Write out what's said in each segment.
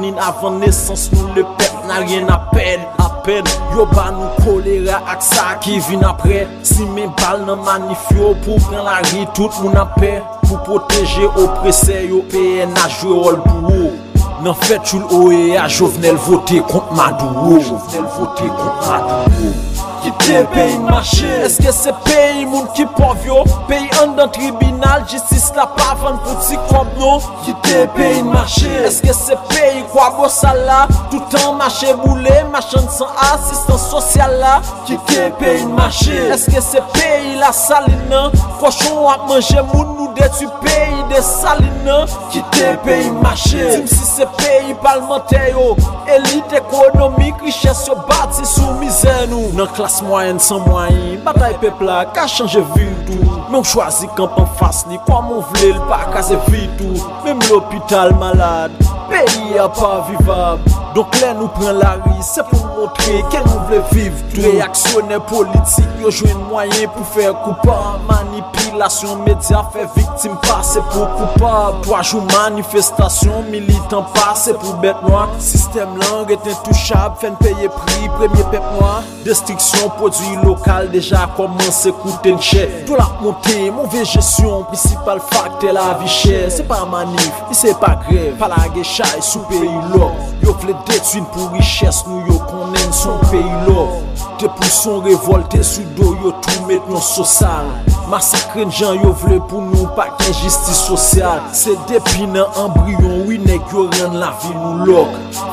l'avenir avant naissance, nous le peuple n'a rien à perdre. À peine, yo ba nous choléra ak ça qui vient après. Si mes balles nan manifio pour prendre la rue, tout moun en paix. Pour protéger oppressé, yo PNA joue rôle pour eux. Nan fait chou l'OEA, Jovenel voter contre Maduro. Jovenel voter contre Maduro. Qui t'es pays marché? Est-ce que c'est pays moun qui pauvre? Pays en dans tribunal, justice la pas vendre pour si comme nous. Qui t'es pays marché? Est-ce que c'est pays quoi beau ça là? Tout en marché boulé, marchand sans assistance sociale là. Qui t'es pays marché? Est-ce que c'est pays la saline? Cochon à manger moun nous détruit pays de saline. Qui t'es pays marché? Dim si c'est pays parlementaire, élite économique, richesse yo bâti sous misère nous. Classe moyenne sans moyen, bataille peuple là, qu'a changé vie tout. Même choisi camp en face, ni quoi mon vle, le pas casser vie tout. Même l'hôpital malade, pays à pas vivable. Donc là nous prenons la rue, c'est pour montrer qu'elle nous veut vivre tout. Réactionnaire politique, yo joue un moyen pour faire coupable. Manipulation média fait victime passer pour coupable. 3 jours manifestation, militant passé pour bête noire. Système langue est intouchable, fait payer prix, premier peuple noir. Destruction produit local déjà commencé coûter cher. Tout la montée, mauvaise gestion, principal facteur la vie chère. C'est pas manif, c'est pas grève, pas la guéchaille sous pays l'or. Yo vle détruire pour richesse, nous yo connaît son pays l'or. Depuis son révolté sous dos, yo tout maintenant so sale. Massacre de gens, yo vle pour nous pas qu'injustice sociale. C'est depuis nan embryon, oui nèg yo rend la vie nous l'or.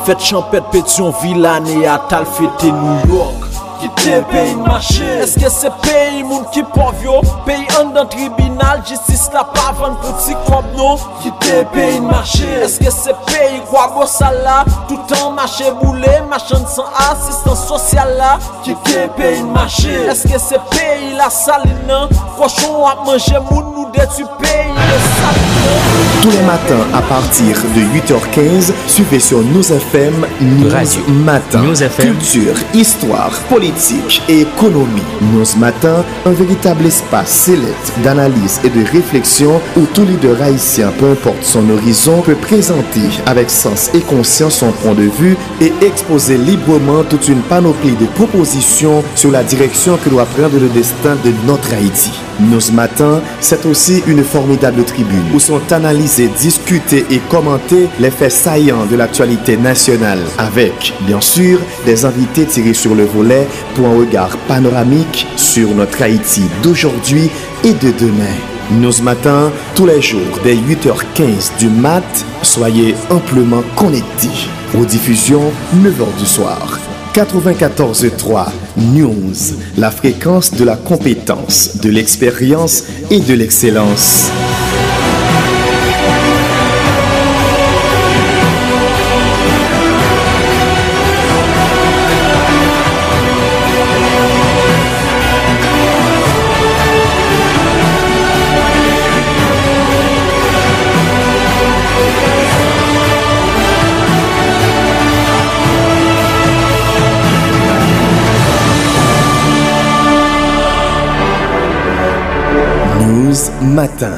Fête champêtre Pétionville année à tal fêter New York. Qui t'es pays marché? Est-ce que c'est pays moun qui pauvre? Pays en dans tribunal, justice la pas vendre pour si comme nous. Qui t'es pays marché? Est-ce que c'est pays quoi beau ça là? Tout en marché boulé, marchand sans assistance sociale là. Qui t'es pays marché? Est-ce que c'est pays la saline? Cochon à manger moun nous détruit pays le saline. Tous les matins à partir de 8h15, suivez sur News FM News Matin. News FM. Culture, histoire, politique. Politique et économie. News Matin, un véritable espace sélect d'analyse et de réflexion où tout leader haïtien, peu importe son horizon, peut présenter avec sens et conscience son point de vue et exposer librement toute une panoplie de propositions sur la direction que doit prendre le destin de notre Haïti. News Matin, c'est aussi une formidable tribune où sont analysés, discutés et commentés les faits saillants de l'actualité nationale avec, bien sûr, des invités tirés sur le volet pour un regard panoramique sur notre Haïti d'aujourd'hui et de demain. News Matin, tous les jours dès 8h15 du mat, soyez amplement connectés. Rediffusion 9h du soir. 94.3 News, la fréquence de la compétence, de l'expérience et de l'excellence. Matin.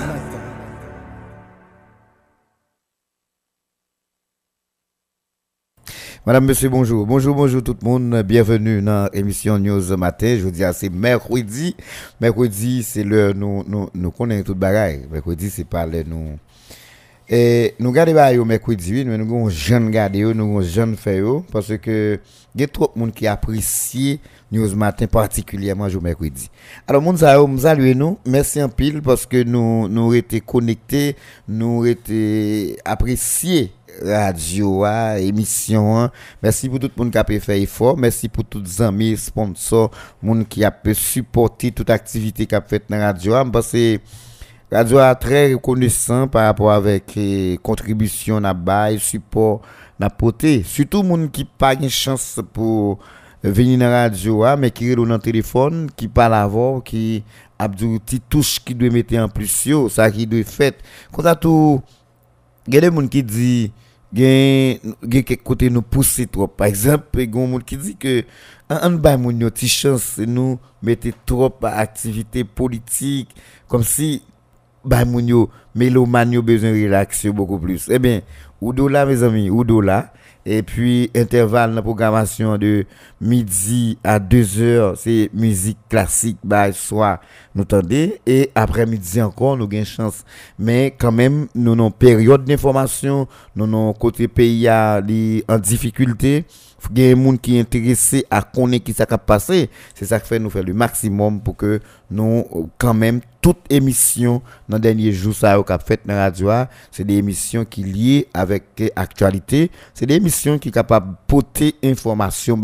Madame, monsieur, bonjour. Bonjour, bonjour tout le monde. Bienvenue dans l'émission News Matin. Je vous dis, c'est mercredi. Mercredi, c'est l'heure nous connaissons tout le bagaille. Mercredi, c'est pas l'heure nous. Et nous gardons mercredi, mais nous avons jeunes gardés, nous avons jeunes faits, parce que il y a trop de monde qui apprécie News Matin, particulièrement le mercredi. Alors, nous saluons, nous, merci en pile, parce que nous avons été connectés, nous avons été appréciés. Radio, émission. Merci pour tout le monde qui a fait effort. Merci pour tous les amis, sponsors, monde qui a pu supporter toute activité qui a fait dans la radio. Parce que Radio est très reconnaissant par rapport avec contribution à bail, support à porter. Surtout monde qui pas une chance pour venir dans radio mais qui est dans téléphone, qui parle avant, qui a des petites touches qui doit mettre en plus yo, ça qui doit faire. Quand ça tout, il y a des monde qui dit quelque côté nous pousser trop. Par exemple, il y a monde qui dit que on ba moun yo ti chance nous mettre trop activité politique comme si bah, moun yo, mélomane a besoin de relaxer beaucoup plus. Eh bien, Oudola, mes amis, Oudola. Et puis, intervalle dans la programmation de midi à 2h, c'est musique classique, bah, soir, nous tendez. Et après-midi encore, nous avons chance. Mais quand même, nous avons période d'information, nous avons côté pays en difficulté. Il y a des gens qui sont intéressés à connaître ce qui s'est passé. C'est ça qui fait nous faire le maximum pour que nous, quand même, toute émission dans les derniers jours, ça a été fait dans la radio, c'est des émissions qui sont liées avec l'actualité. C'est des émissions qui sont capables de porter information,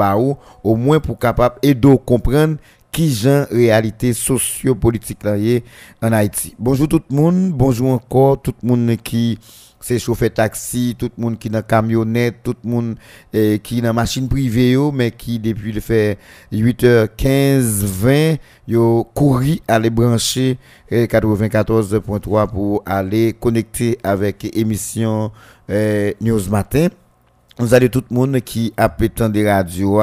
au moins pour capable aider à comprendre qui genre réalité socio-politique en Haïti. Bonjour tout le monde, bonjour encore tout le monde qui... c'est chauffeur taxi, tout le monde qui est dans camionnette, tout le monde qui est dans machine privée, mais qui depuis le fait 8h15, 20, yo couru aller brancher 94.3 pour aller connecter avec émission News Matin. Nous allons tout le monde qui a pétant des radios,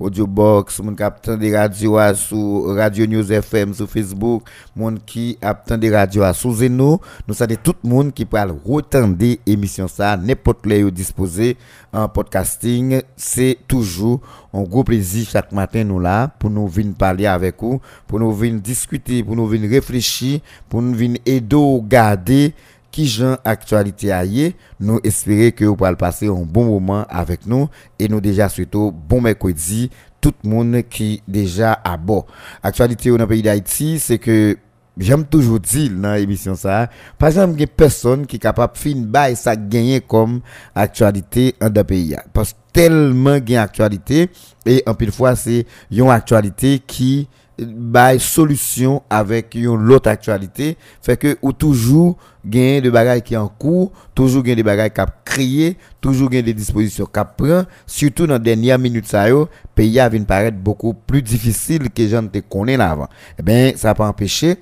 audio box, monde qui a pétant des radios sur Radio News FM, sur Facebook, monde qui a pétant des radios sur Zeno. Nous allons tout le monde qui peut retendre émission ça, n'importe où disposé en podcasting. C'est toujours un gros plaisir chaque matin nous là, pour nous venir parler avec vous, pour nous venir discuter, pour nous venir réfléchir, pour nous venir aider ou garder qui genre actualité aillé. Nous espérons que vous pourrez passer un bon moment avec nous et nous déjà souhaitons bon mercredi tout le monde qui déjà à bord. Actualité dans le pays d'Haïti, c'est que j'aime toujours dire dans l'émission ça, par exemple, il y a personne qui est capable de finir ça gagner comme actualité dans le pays parce que tellement il y a actualité et en pile fois c'est une actualité qui by solution avec l'autre actualité fait que ou toujours gain de bagaille qui en cours, toujours gain de bagaille cap créer, toujours gain des dispositions cap prend, surtout dans dernière minute ça yo pays a vinn paraître beaucoup plus difficile que j'en te connais avant. Eh ben ça pas empêcher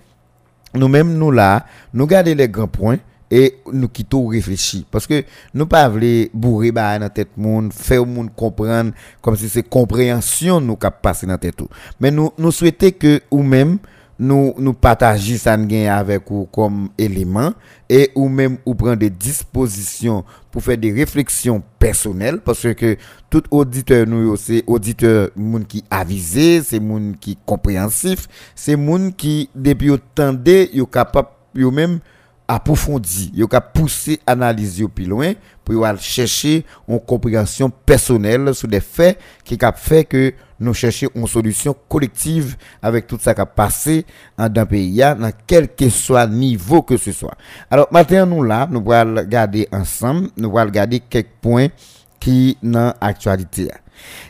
nous-mêmes nous là, nous garder les grands points et nous quittons réfléchir parce que nous pas voulons bourrer bah dans tête monde faire monde comprendre comme si c'est compréhension nous cap passer dans tête tout mais nous souhaitons que ou même nous partager ça avec vous comme élément et ou même ou prendre des dispositions pour faire des réflexions personnelles parce que tout auditeur nous c'est auditeur monde qui avisé, c'est monde qui compréhensif, c'est monde qui depuis autant de yo capable yo même approfondi, yo ka pousser analyse yo plus loin pour aller chercher une compréhension personnelle sur des faits qui cap fait que nous chercher une solution collective avec tout ça qui a passé dans pays dans quel que soit niveau que ce soit. Alors maintenant nous là, nous allons regarder ensemble, nous allons regarder quelques points qui dans actualité.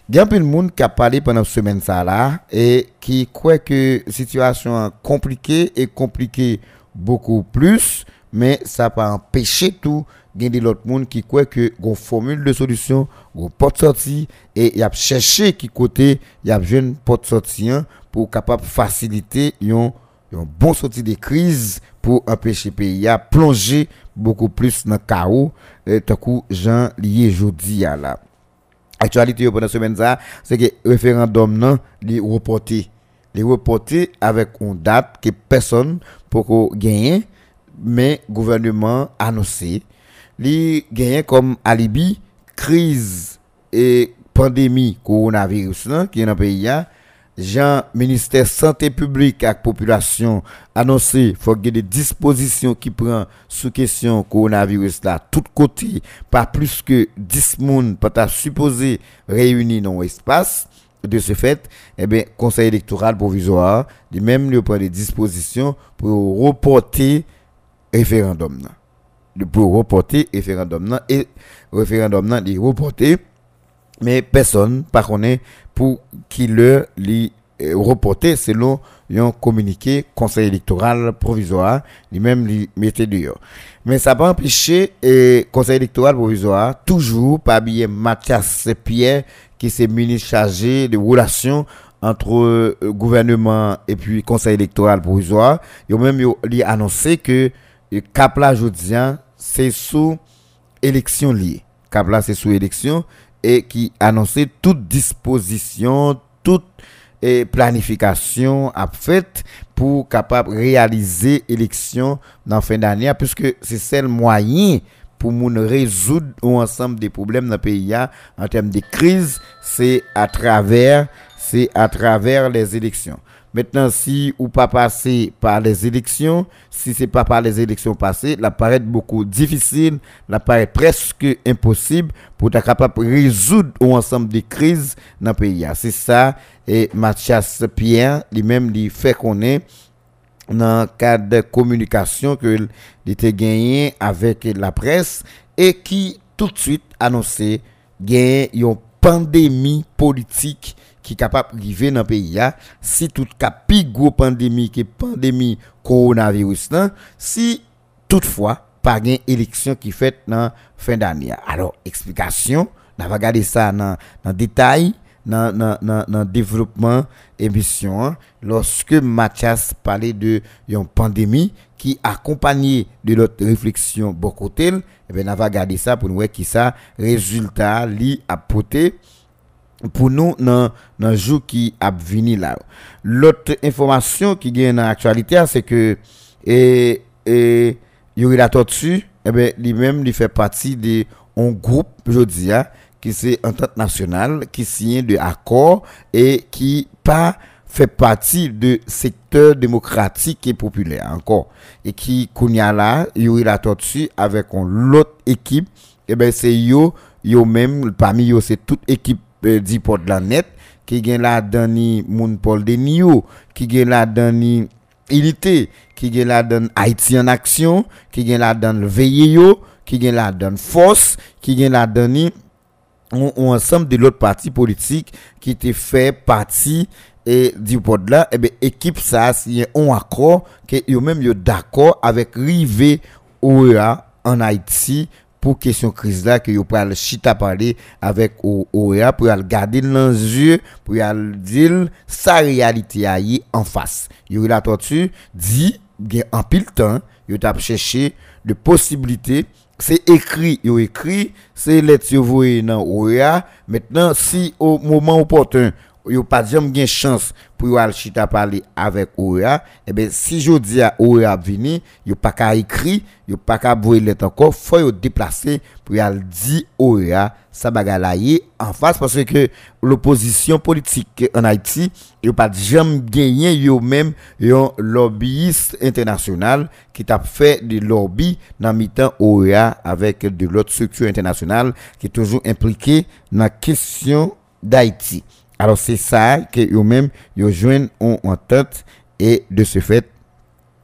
Il y a plein de monde qui a parlé pendant semaine ça là et qui croit que situation compliquée et compliquée beaucoup plus, mais ça pas empêcher tout gagner l'autre monde qui croit que gon formule de solution, gon porte sortie et y a chercher qui côté y a jeune porte sortie pour capable faciliter yon bon sortie des crises pour empêcher pays à plonger beaucoup plus dans chaos tant coup Jean lié jodi à la actualité pendant semaine ça c'est que référendum non les reporter avec une date que personne pour gagner mais gouvernement annoncé li gagner comme alibi crise et pandémie coronavirus là qui est dans pays là Jean ministère santé publique ak population annoncé faut que des dispositions qui prend sous question coronavirus là tout côté pas plus que 10 monde pas supposé réunis dans espace. De ce fait, eh bien, conseil électoral provisoire, lui-même, lui prend des dispositions pour reporter référendum. Pour reporter référendum, et référendum, il reporter, mais personne, par contre, pour qui le li reporter, selon un communiqué conseil électoral provisoire, lui-même, lui mettait dehors. Mais ça n'a pas empêché, et conseil électoral provisoire, toujours, par biais Mathias Pierre, qui c'est ministre chargé de relations entre gouvernement et puis conseil électoral provisoire. Ils ont même annoncé que Kapla Jodien c'est sous élection liée. Kapla c'est sous élection et qui annonçait toute disposition, toute et planification à fait pour capable réaliser élection dans fin d'année, puisque c'est seul moyen pour nous résoudre ensemble des problèmes dans le pays en termes de crise, c'est à travers les élections. Maintenant, si ou pas passer par les élections, si c'est pas par les élections passées, la paraît beaucoup difficile, la paraît presque impossible pour être capable de résoudre ensemble des crises dans le pays. C'est ça, et Mathias Pierre, lui-même, lui fait connaître dans le cadre de communication qu'il était gagné avec la presse et qui tout de suite annonçait gagner une pandémie politique qui est capable de vivre dans le pays. Si tout capi gros pandémie qui est pandémie coronavirus, si toutefois pas une élection qui fait dans fin d'année. Alors explication, on va regarder ça dans détail dans développement émission lorsque Mathias parlait de une pandémie qui accompagnait de notre réflexion beaucoup tel, et ben on va regarder ça pour nous voir qui ça résultat li apporté pour nous dans le jour qui a venu là. L'autre information qui gagne dans l'actualité, c'est que Youri Latortue, lui-même il fait partie de un groupe aujourd'hui qui c'est entente nationale qui signe de accord et qui pas fait partie de secteur démocratique et populaire encore et qui connaît là Youri Latortue avec l'autre équipe, et ben c'est yo même parmi yo c'est toute équipe d'Ipod la net qui gagne la dani moun Paul Denio qui gagne la dani Ilité qui gagne la donne Haïti en action qui gagne la donne Veilleo qui gagne la donne Force qui gagne la dani on ensemble de l'autre parti politique qui était fait partie et d'Ipod là, et ben équipe ça c'est un accord que eux même yo d'accord avec rivé OEA en Haïti pour question crise là que yo pral chita parler avec OEA pour aller garder dans yeux pour aller dire sa réalité ayi en face. Youri Latortue dit gen en pile temps yo t'a chercher de possibilités, c'est écrit yo écrit, c'est lettre yo voyer dans OEA. Maintenant si au moment opportun yo pas jamais gen chance pour aller chita parler avec OEA, et ben si jodi a OEA venir yo pas ka écrit, yo pas ka voyer lettre encore, faut yo déplacer pour aller dire OEA ça bagalaye en face, parce que l'opposition politique en Haïti yo pas jamais gagné yo même yon lobbyiste international qui t'a fait de lobby dans mi-temps OEA avec de l'autre structure internationale qui est toujours impliquée dans question d'Haïti. Alors c'est ça que eux-mêmes ils joignent en tête, et de ce fait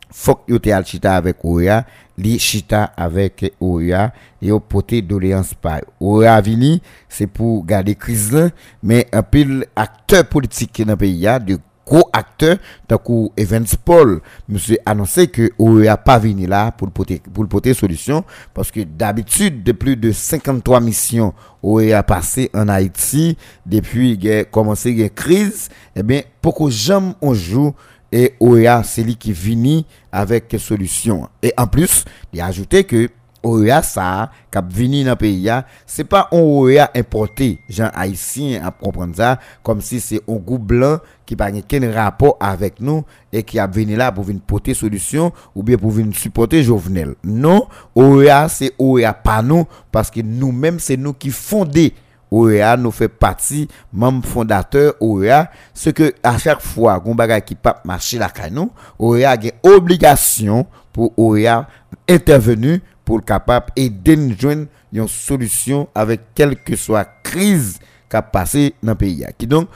faut que yo te al chita avec OEA, li chita avec OEA et au porter doléance par OEA vini, c'est pour garder crise là, mais un pile acteur politique dans pays a de gros acteurs tant que Evans Paul monsieur annoncé que OEA pas venu là pour porter solution, parce que d'habitude de plus de 53 missions OEA passé en Haïti depuis commencé la crise, et bien beaucoup jamais on joue et OEA c'est lui qui vient avec solution, et en plus il a ajouté que OEA ça cap vini dans pays a c'est pas un OEA importé, gens haïtiens à comprendre ça comme si c'est un groupe blanc qui pas aucun rapport avec nous et qui a venu là pour venir porter solution ou bien pour venir supporter Jovenel. Non, OEA c'est OEA pas nous, parce que nous-mêmes c'est nous qui fondé OEA, nous fait partie membre fondateur OEA, ce que à chaque fois qu'on bagage qui pas marcher la canon, OEA a une obligation pour OEA intervenir pour capable aider nous joindre une solution avec quelle que soit crise qui a passé dans le pays. Qui donc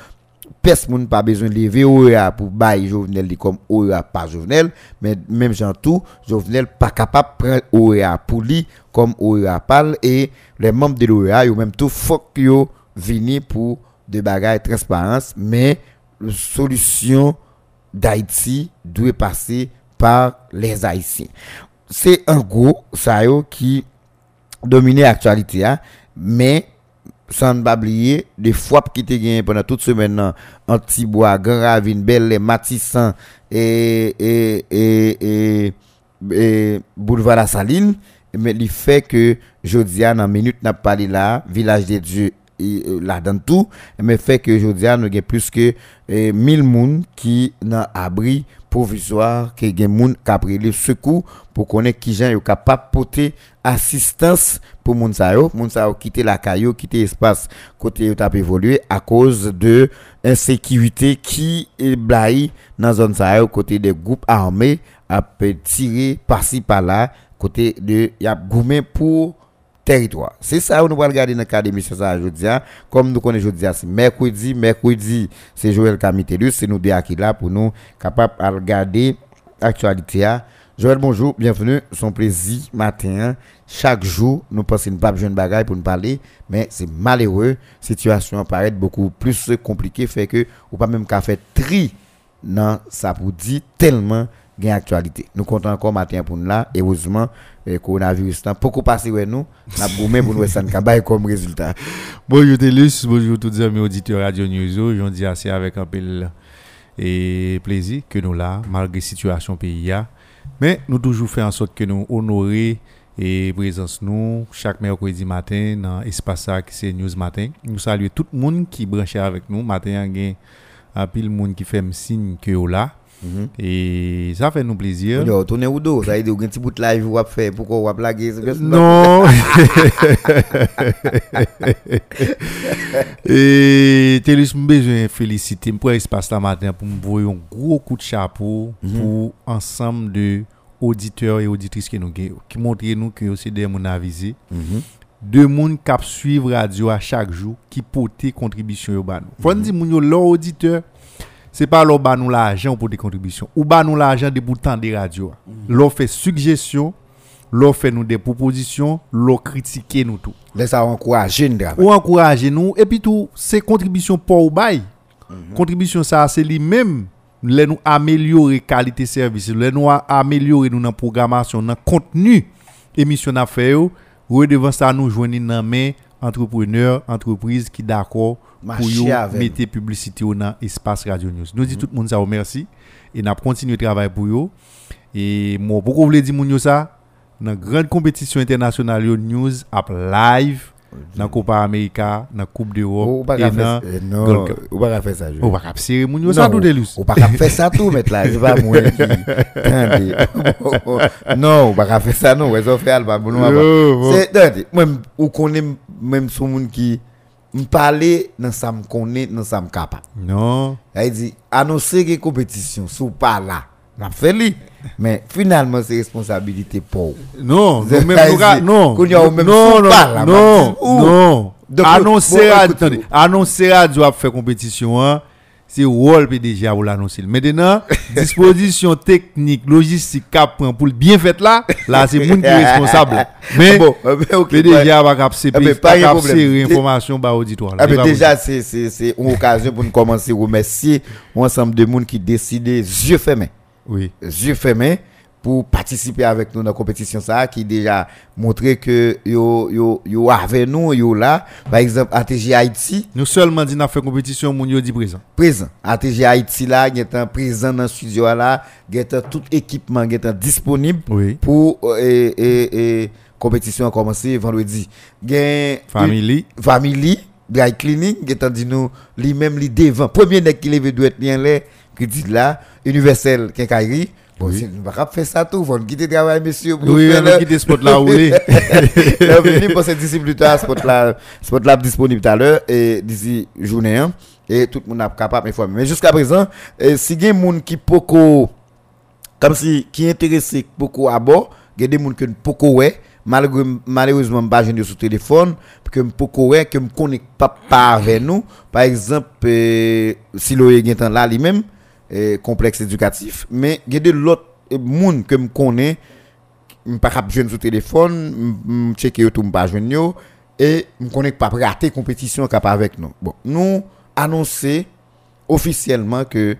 personne pas besoin de lever OEA pour bailler Jovenel comme OEA pas Jovenel, mais même gens tout Jovenel pas capable prendre OEA pour lui comme OEA parle, et les membres de l'OEA eux même tout faut qu'ils viennent pour des bagages transparence, mais la solution d'Haïti doit passer par les Haïtiens. C'est un gros ça qui domine l'actualité, mais sans oublier des fois qui te gagné pendant toute semaine Antibois, Grand Ravine, Belle, Matissan et boulevard La Saline, mais il fait que jodi à dans minute n'a parlé là village des dieux là dans tout, mais fait que aujourd'hui nous avons plus que 1000 moun qui dans abri provisoire, qui gen moun qui après le secours pour connaître qui gens capable porter assistance pour moun sa yo quitter la caillou, quitter espace côté yo t'a évoluer à cause de insécurité qui blaye dans zone sa yo côté des groupes armés a tirer par-ci par-là côté de y a goumé pour territoire. C'est ça où nous allons regarder dans le cadre de M. Sajodia. Comme nous connaissons aujourd'hui, c'est mercredi, c'est Joël Camitelus, c'est nous deux qui là pour nous capables de regarder l'actualité. Joël, bonjour, bienvenue, son plaisir matin. Chaque jour, nous passons une pape jeune bagaille pour nous parler, mais c'est malheureux, situation paraît beaucoup plus compliquée, fait que ou pas même qu'à faire tri, non, ça vous dit tellement gain actualité. Nous comptons encore matin pour nous là et heureusement coronavirus tant beaucoup passer ouais nous n'a goumé pour nous ça n'cambaye comme résultat. Bonjour Delus, bonjour tous les amis auditeurs Radio News. Aujourd'hui c'est avec un peu et plaisir que nous là malgré situation pays a, mais nous toujours faire en sorte que nous honorer et présence nous chaque mercredi matin dans espace ça qui c'est News Matin. Nous saluons tout le monde qui branché avec nous matin gain a pile monde qui fait signe que là. Et ça fait nous plaisir. Yo, tourner au dos, ça y est, un petit bout de live ou à faire, pourquoi ou à blaguer. Non. Et Télus, je besoin féliciter pour l'espace la matin pour me voir un gros coup de chapeau pour ensemble de auditeurs et auditrices qui nous gagnent, qui montrent nous que aussi des mon avisé. De monde qui suivent radio à chaque jour, qui portent contribution au banou. Faut dire mon leur auditeur. C'est pas l'on ba nous l'argent pour des contributions. Ou ba nous l'argent de boutant des radios. L'on fait suggestion, l'on fait nous des propositions, l'on critique nous tout. Laisse ça encourager nous. Ou encourager nous. Et puis tout, ces contributions pour ou bail. Contribution ça, c'est lui-même. Nous nous améliorer qualité service. Nous améliorer nous dans programmation, dans contenu. Émission à faire. Redevant ça, nous joignons dans main entrepreneurs, entreprises qui d'accord pour yo mettre publicité dans espace Radio News. Nous dit tout le monde ça merci et n'a continuer travail pour yo et moi beaucoup voulez dire moun yo ça dans grande compétition internationale News app live dans Copa America, dans Coupe d'Europe et dans on va faire ça. On va cap serrer moun yo ça tout Delus. On va cap faire ça tout mettre là, c'est pas moi qui. Non, on va cap faire ça non, on fait album non. C'est attendez, même on connaît même son monde qui me parler dans ça me connaît dans ça me capable non elle dit annoncer que compétition sous pas là n'a fait li mais finalement c'est responsabilité pour non même non non annoncer attendez annoncer radio a faire compétition c'est rôle PDG à vous l'annoncer maintenant disposition technique logistique cap pour le bien fait là c'est moun qui responsable mais PDG va capter information ba auditoire déjà c'est une occasion pour nous commencer remercier ensemble de monde qui décider yeux fermés pour participer avec nous dans la compétition ça qui déjà montré que yo avec nous yo là par exemple ATG Haïti nous seulement dit n'a fait compétition moun yo dit présent ATG Haïti là il est présent dans studio là il est tout équipement il est disponible pour compétition commencer vendredi gain family dry cleaning il est dit nous lui même lui devant premier nèg qui levé doit être bien là qui dit là universel quincaillerie. On va faire ça tout, on va quitter le travail, monsieur. Oui, on va quitter ce spot-là, oui. On va venir pour cette discipline, spot-là disponible tout à l'heure, et d'ici journée, hein, et tout le monde est capable d'informer. Mais jusqu'à présent, si il y a des gens qui sont comme si, qui intéressés beaucoup à bord, il y a des gens qui sont beaucoup, ouais. Malheureusement, je ne suis pas sur téléphone, que je ne connecte pas avec nous. Par exemple, si l'on est là, lui-même, complexe éducatif mais il y a de l'autre monde que me connaît pas capable joindre sur téléphone me checker tout pas joindre et me connaît pas rater compétition capable avec nous bon nous annoncer officiellement que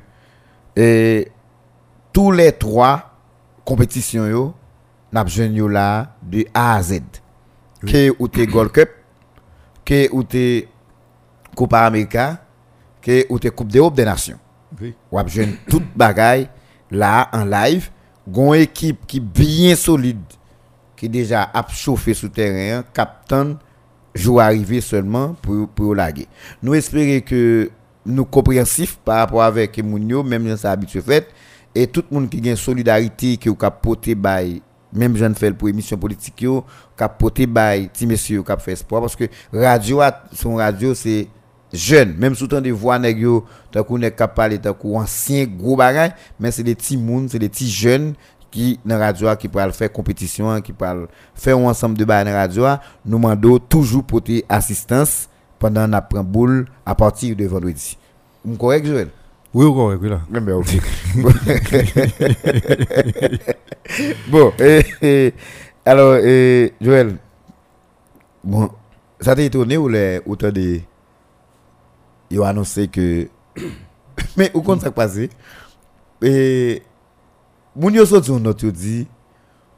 tous les trois compétitions yo n'a joindre là de A à Z que ou te Gold Cup que ou te Copa America que ou te Coupe d'Europe des Nations. Ou a besoin toute bagaille là en live, gon équipe qui bien solide qui déjà a chauffé sous terrain, captain jour arrivé seulement pour laguer. Nous espérons que nous compréhensifs par rapport avec Mounio, même si ça habitué fait, et tout le monde qui a une solidarité, qui a porté by même jeune fait pour émission politique, qui a porté by ti monsieur qui a fait espoir, parce que radio, son radio, c'est jeune, même sous temps de voix nèg yo, tant qu'on est capable tant qu'on ancien gros bagage, mais c'est des petits monde, c'est des petits jeunes qui dans radio qui peuvent faire compétition, qui peuvent faire un ensemble de bagage dans radio. Nous mandons toujours porter assistance pendant la prend boule à partir de vendredi. Vous correct Joël? Oui, correct oui là. Bon, alors Joël, bon, ça t'a étonné ou les autant de ils ont annoncé que mais au compte ça passé et mon yo sorti on notre dit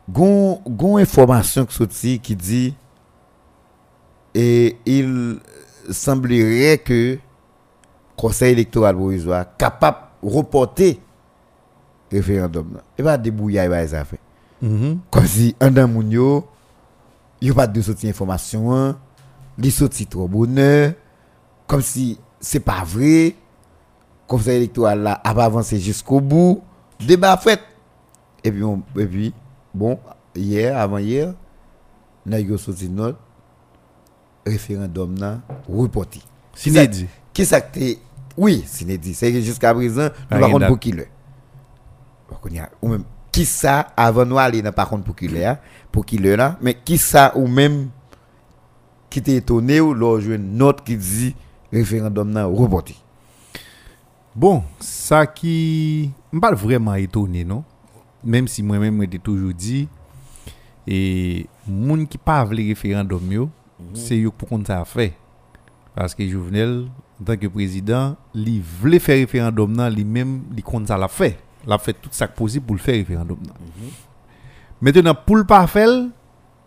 gon information qui sorti qui dit et il semblerait que conseil électoral provisoire capable reporter référendum et pas débrouiller ba ça fait comme si en dans mon yo il pas de sorti information li sorti trop bonheur comme si c'est pas vrai. Conseil électoral là a pas avancé jusqu'au bout. Débat fait. Et puis bon, hier avant-hier, nous avons sorti notre référendum là reporté. Sinédi. Qui ça que oui, sinédi. C'est jusqu'à présent nous pas compte pour qui le. Ou même qui ça avant nous aller n'a pas compte pour qui le pour qui le là, mais qui ça ou même qui était étonné ou leur jeune note qui dit référendum n'a reporté. Bon, ça qui m'a pas vraiment étonné non, même si moi-même j'ai toujours dit et moun qui pas veulent référendum yo, c'est yo pour qu'on ça fait. Parce que Jovenel en tant que président, il voulait faire référendum nan lui-même, il compte ça l'a fait tout ça possible pour le faire référendum nan. Maintenant pour le pas faire,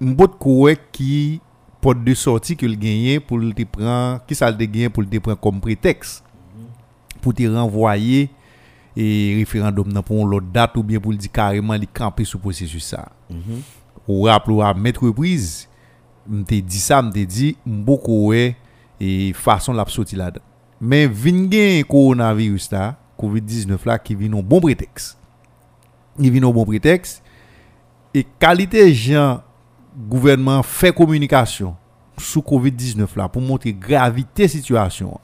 m'bot kouè qui porte de sortie que le gagner pour le prendre, qui ça le gagner pour le prendre comme prétexte. Pour te renvoyer et référendum nan pour l'autre date ou bien pour dire carrément li camper sous processus ça. Ou rappelou à mettre reprise, m'te dit beaucoup et façon la sorti là. Mais vinn gen coronavirus là, COVID-19 là qui vient un bon prétexte. Il vient un bon prétexte et qualité gens gouvernement fait communication sous COVID-19 là pour montrer gravité situation.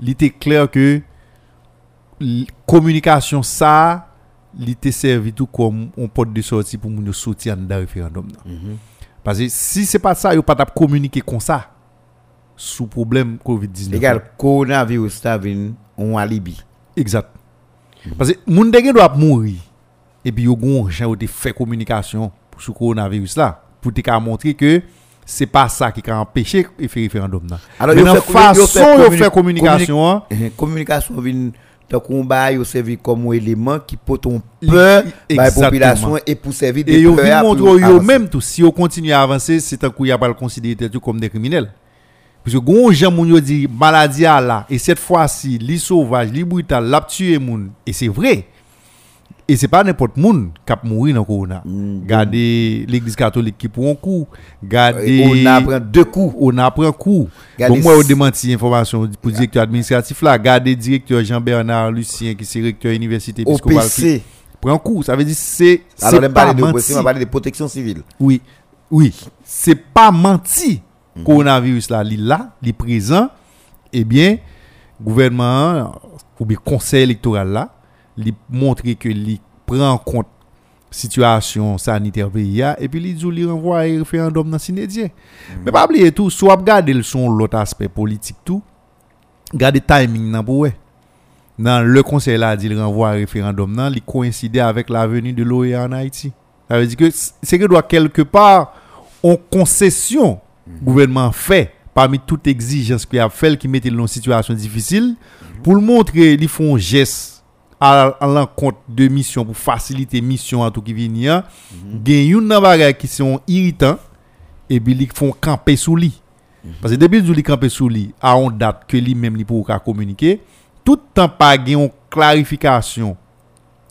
Il était clair que communication ça il était servi tout comme on porte de sortie pour nous sortir dans le référendum. Parce que si c'est pas ça, il pas t'a communiquer comme ça sous problème COVID-19. Égal coronavirus ça vient on alibi. Exact. Parce que moun dégé doit mourir et puis yo gon gens ont fait communication sous coronavirus là pour te montrer que c'est pas ça qui a empêché le référendum. Alors, il y a une façon de faire communication. Communication vient de combat, il servi comme un élément qui peut on peur la population et pour servir de peur. Et il montre même tout. Si on continue à avancer, c'est un coup, il n'y a pas le considérer comme des criminels. Parce que quand gens ont dit maladie là, et cette fois-ci, les sauvages, les brutales, la tuer moun. Et c'est vrai. Et c'est pas n'importe monde qui a mouru dans le corona. Regardez l'église catholique qui prend un coup. Regardez on apprend deux coups. Donc moi on démenti information pour directeur administratif là, regardez directeur Jean-Bernard Lucien qui c'est recteur université épiscopale qui prend un coup. Ça veut dire c'est alors on parle de protection civile. Oui, c'est pas menti. Coronavirus là, il est présent. Eh bien, gouvernement ou bien conseil électoral là li montrer que li prend en compte situation sanitaire pays et puis li djou li renvoie référendum dans sinédier. Mais pas oublier tout, soit regarder le son l'autre aspect politique tout. Garder timing nan pour dans le conseil là dit renvoie référendum nan, li coïncider avec la venue de l'OEA en Haïti. Ça veut dire que c'est que doit quelque part on concession gouvernement fait parmi toute exigence qu'il a fait qui mettait dans situation difficile pour le montrer li font geste à l'encontre de mission pour faciliter mission à tout qui vient gagne une bagay qui sont irritants et puis ils font camper sous lui parce que depuis ils camper sous lui à on date que lui même il pour communiquer tout temps pas gagne une clarification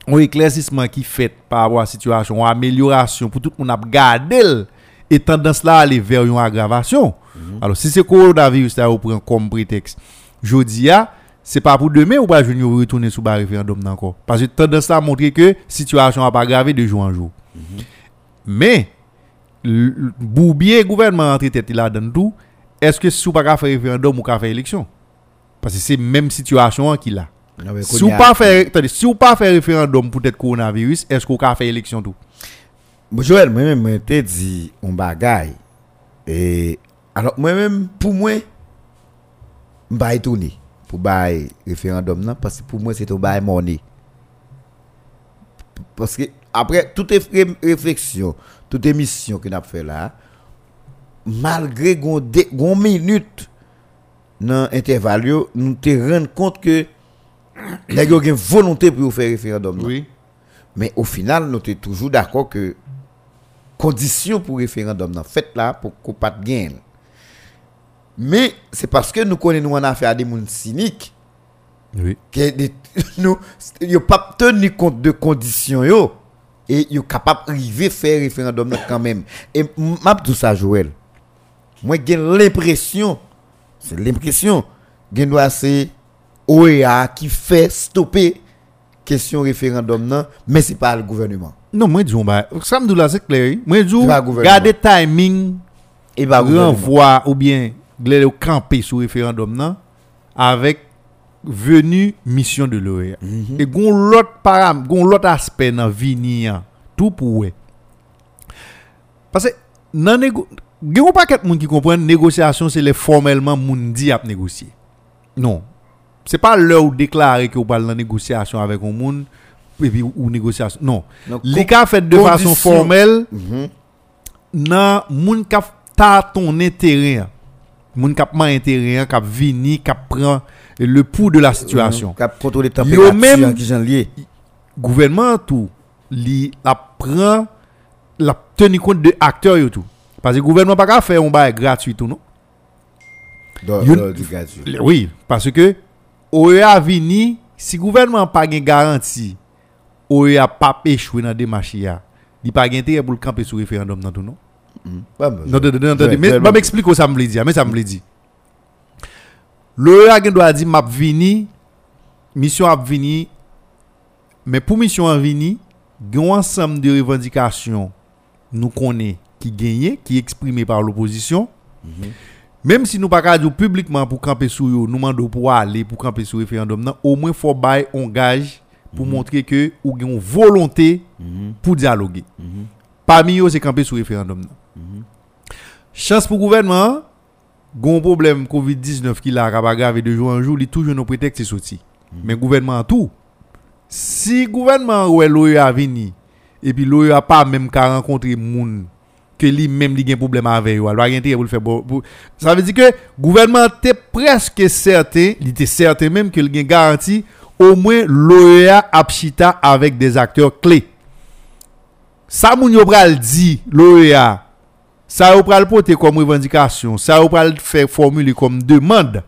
un éclaircissement qui fait par rapport à situation une amélioration pour tout monde a garder et tendance là aller vers une aggravation Alors, si c'est coronavirus, ça reprend comme prétexte. Je dis, c'est pas pour demain ou pas, je vais retourner sous le référendum encore. Parce que tendance à montrer que la situation n'a pas aggravé de jour en jour. Mais, Boubier, gouvernement entre tête là dans tout, est-ce que si vous ne pouvez pas faire référendum ou pas faire élection? Parce que c'est la même situation qu'il a. Si vous ne pouvez pas faire référendum pour être coronavirus, est-ce que vous pouvez faire élection tout? Joël, moi-même, je te dis un bagage. Et alors, moi-même, pour moi, je ne suis pas étonné pour le référendum, parce que pour moi, c'est un bagage monnaie. Parce que, après toute réflexion, toute émission qu'on a fait là, malgré qu'on minute dans l'intervalle, nous te rendons compte que les gens ont une volonté pour faire référendum. Oui. Mais au final, nous sommes toujours d'accord que condition pour référendum dans fait là pour qu'on pas de gain. Mais c'est parce que nous connaissons en affaire des gens cyniques. Oui. Que nous n'avons pas tenu compte de conditions yo et yo capable d'arriver faire référendum quand même. Et m'a tout ça Joël. Moi j'ai l'impression, c'est l'impression que doit c'est OEA qui fait stopper question référendum non, mais c'est pas le gouvernement. Non, moi je dis bah ça me dit là c'est clair. Moi je dis garder timing et va renvoi ou bien le camper sur référendum non avec venue mission de l'OEA. Et gon l'autre param, gon l'autre aspect dans venir tout pour ouais. Parce que nan gon pas quelqu'un qui comprend négociation c'est les formellement moun di a négocier. Non. C'est pas l'heure où déclarer que vous parlez de négociation avec un monde et puis ou négociation. Non. Les cas fait de façon formelle dans monde cap tâton intérêt. Monde cap man intérêt cap vini cap prend le pouls de la situation. Cap contrôler température qui j'en lié. Gouvernement tout li la prend la tenir compte de acteurs et tout. Parce que gouvernement pas qu'à faire un bail gratuit tout non. Oui, parce que OEA vini, si gouvernement n'a pas de garantie, OEA n'a pas échoué dans des marchés. Il n'a pas d'intérêt pour le camper sur le référendum dans tout, non? Non, m'explique ce que ça me dit. Mais ça me dit. L'OEA doit dire m'a vini, mission a vini, mais pour mission a vini, il y a un ensemble de revendications nous connaissons qui gagnent, qui exprimées par l'opposition. Même si nous ne pouvons pas dire publiquement pour camper sur nous, nous demandons pour aller pour camper sur le référendum, au moins il faut bailler un gage pour montrer que nous avons une volonté pour dialoguer. Parmi eux, c'est camper sur le référendum. Chance pour le gouvernement, le problème COVID-19 qui l'a aggravé de jour en jour, il est toujours nos prétextes sorti. Mais le gouvernement tout. Si le gouvernement ou l'OEA venu et puis l'OEA n'a pas même rencontré les gens que lui-même il a un problème avec eux. Ça veut dire que le gouvernement était presque certain, il était certain même qu'il a garanti au moins l'OEA apchita avec des acteurs clés. Ça, moun yo pral dit, l'OEA, ça yo pral porter comme revendication, ça yo pral faire formuler comme demande,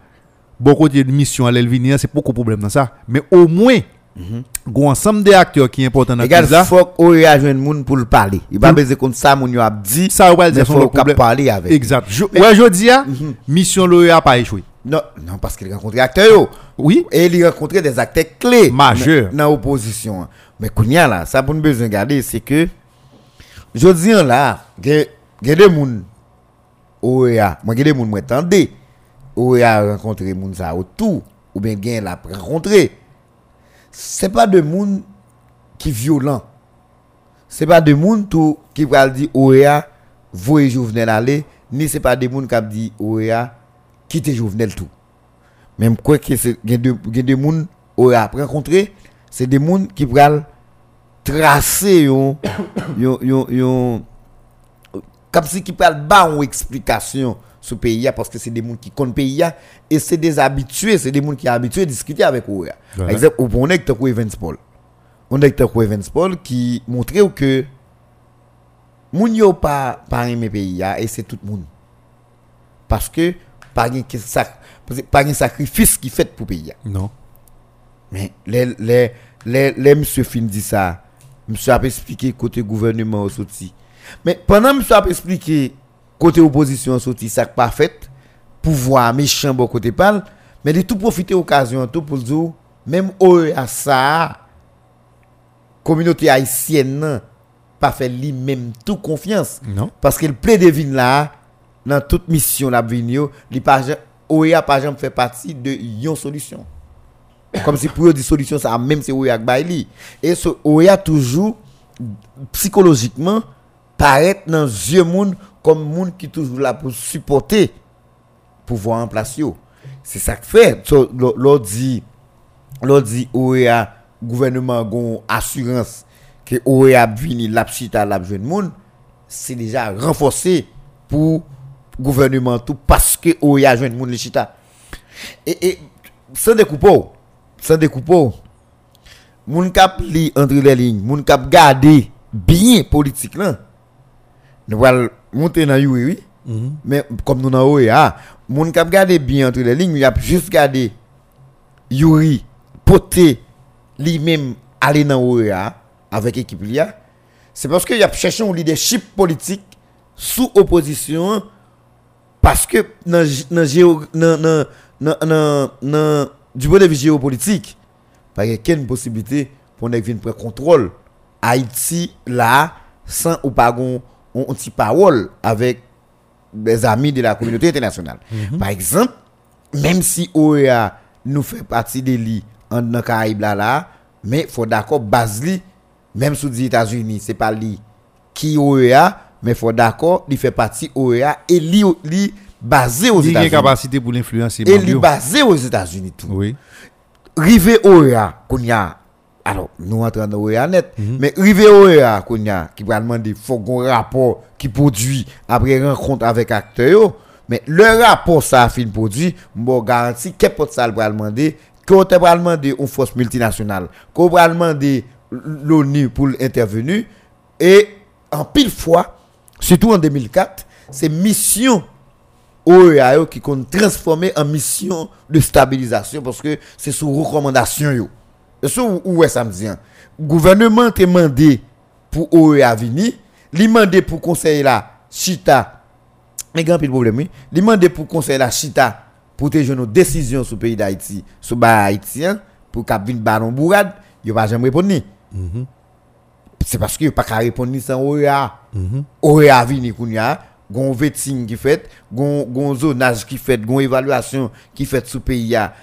bon côté de mission à l'Elvinia, c'est beaucoup de problème dans ça. Mais au moins, gros ensemble des acteurs qui est important dans ça. Il faut que OEA joigne moun pour le parler. Il va baiser comme ça moun yo a dit. Ça va dire son parler avec. Exact. Ouais, je dis mission l'OEA pas échoué. Non, non parce qu'il rencontre acteurs. Oui, et il rencontre des acteurs clés majeurs dans opposition. Mais kounya là, ça pour nous besoin garder c'est que je dis là, il y a des moun OEA, moi il y a des moun moi attendez. OEA rencontrer moun ça autour ou bien gain la rencontrer. C'est pas de monde qui violent. C'est pas de monde tout qui va dire OEA voyez Jovenel aller, ni c'est pas de monde qui dit OEA quitte Jovenel tout. Même quoi que c'est des monde OEA rencontrer, c'est des monde qui va tracer comme si qui va ba une explication sur pays parce que c'est des gens qui connaissent pays et c'est des habitués, c'est des gens qui sont habitués à discuter avec eux. Par exemple, on est avec Evans Paul. On est avec Evans Paul qui montrait que les gens ne sont pas aimés pays et c'est tout le monde. Parce que pas de sacrifice qui fait pour pays. Non. Mais les monsieur Fin dit ça. Monsieur a expliqué côté gouvernement au sorti. Mais pendant monsieur a expliqué côté opposition sorti sac pas fait, pouvoir méchant bon côté parle, mais de tout profiter occasion tout pour dire même OEA ça communauté haïtienne pas fait lui même tout confiance non. Parce qu'il plaide devine là dans toute mission la vigno, OEA par exemple fait partie de yon solution. Comme si pour des solutions ça même c'est OEA baili et ce OEA toujours psychologiquement paraît dans vieux monde comme monde qui toujours là pour supporter pouvoir en place yo. C'est ça que fait so, l'on dit OEA gouvernement gon assurance que OEA vini la pchita la jeune monde c'est déjà renforcé pour gouvernement tout parce que OEA jeune monde chita et sans découper moun kap li entre les lignes moun kap garder bien politique là nous va monter dans Youri mais comme nous dans OEA moun kap garder bien entre les lignes il a juste garder Youri poté lui-même aller dans OEA avec équipe là c'est parce que il a cherché un leadership politique sous opposition parce que dans du point de vue géopolitique, il n'y a aucune possibilité pour nous prendre contrôle Haïti là sans ou pas un petit parole avec des amis de la communauté internationale. Par exemple, même si OEA nous fait partie de l'île en Caraïbes là, mais il faut d'accord basli même sous les États-Unis, c'est pas l'île qui OEA, mais il faut d'accord, il fait partie OEA et l'île basé aux États-Unis. Capacité pour l'influencer. Et il est basé aux États-Unis tout. Oui. Rivé OEA, qu'on y a. Alors, nous entrons dans OEA net. Mais rivé OEA, qu'on y a, qui va demander, faut un rapport qui produit après rencontre avec acteurs. Mais le rapport, ça a fait produit, bon garantie, qu'est-ce que ça va demander? Qu'on te va demander une force multinationale. Qu'on va demander l'ONU pour intervenir. Et en pile fois, surtout en 2004, c'est mission OEA qui compte transformer en mission de stabilisation parce que c'est sous recommandation yo. Et sous où est samedi le gouvernement te mandé pour OEA venir, li mandé pour conseil la Chita. Mais grand pile problème oui, li mandé pour conseil la Chita pour te joindre décision sur pays d'Haïti, sur ba haïtien pour qu'a vinn baron bourade, yo pas jamais répondre ni. C'est parce que yo pas ka répondre ni sans OEA. OEA venir kounya gon vetting qui fait, gon zonage qui fait, gon évaluation qui fait sous pays a,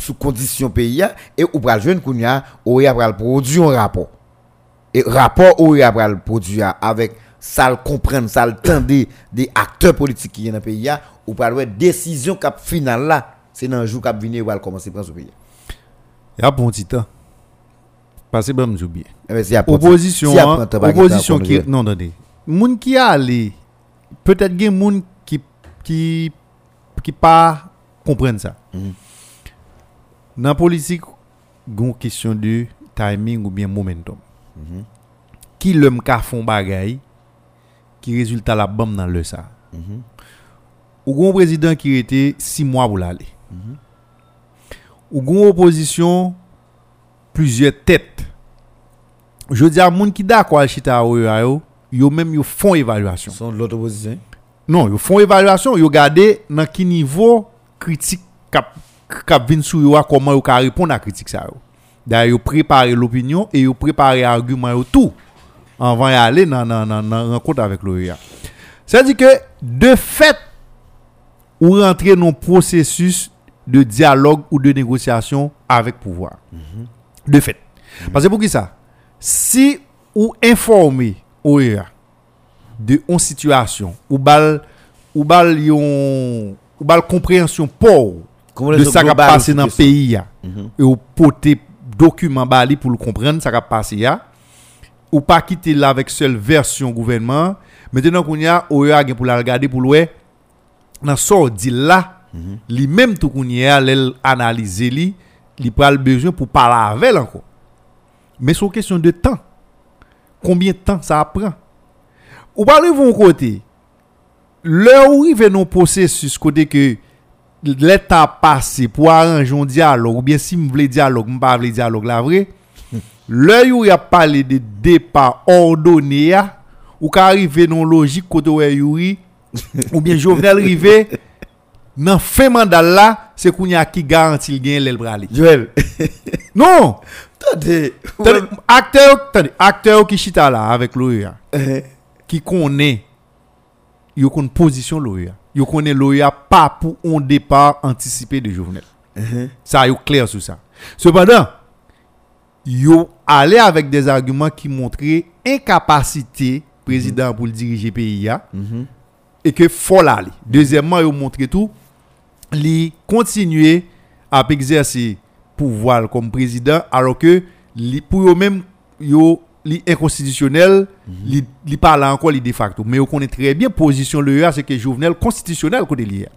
sous condition pays a, et ou pral jeune kounya, OEA pral produire un rapport. Et rapport OEA pral produire avec ça le comprendre, ça le tendre des acteurs politiques qui dans pays a, ou pral wè décision cap finale là, c'est dans jour cap venir va commencer prendre sous pays a. Y a bon petit temps. Passez bon jour bien. Opposition qui non attendez. Moun qui a allé peut-être qu'il y a des gens qui pas comprennent ça. Dans la politique, il y a une question de timing ou bien momentum. Qui l'homme qui font bagaille qui résulte à la bombe dans le ça. Ou un président qui était 6 mois pour l'aller. Ou une opposition plusieurs têtes. Je veux dire, les gens qui d'accord avec Chita Oyo yo même yo font évaluation. Sont l'autre opposition? Non, yo font évaluation, yo garder dans quel niveau critique cap vinn sou yo comment yo ka répondre à critique ça yo. D'ailleurs, yo préparer l'opinion et yo préparer argument yo tout avant aller dans rencontre avec l'OEA. Ça dit que de fait ou rentrer dans processus de dialogue ou de négociation avec pouvoir. De fait. Parce que pour qui ça? Si ou informer OEA de une situation ou bal compréhension pauvre de ça qui a passé dans le pays et ou porter document bali pour le comprendre ça qui a passé là ou pas quitter là avec seule version gouvernement maintenant qu'on y a OEA pour la regarder pour le dans sort dit là lui même tout qu'on y a l'analyser lui pas le besoin pour parler avec encore mais c'est une question de temps. Combien de temps ça prend? Ou pas arriver au côté. L'heure où il va non processus côté que l'état passé pour arranger un dialogue ou bien si me voulez dialogue, me pas voulez dialogue la vraie. L'heure où il a parlé de départ ordonné ou qu'arriver non logique côté où il ou bien Jovenel Rivé, dans fin mandat là, c'est qu'on y a qui garantit le gain l'el bralé. Joël. Non. Attendez. Acteur qui chita là avec l'OEA. Qui connaît yo connaît position l'OEA. Yo connaît l'OEA pas pour un départ anticipé de Jovenel. Ça yo clair sur ça. Cependant, yo allait avec des arguments qui montraient incapacité président pour le diriger pays là. Et que faut l'aller. Deuxièmement, il montre tout, il continue à exercer pouvoir comme président, alors que pour eux-mêmes, il est inconstitutionnel, il parle encore, il de facto. Mais on connaît très bien position l'EA, c'est que Jovenel constitutionnel côté l'IA.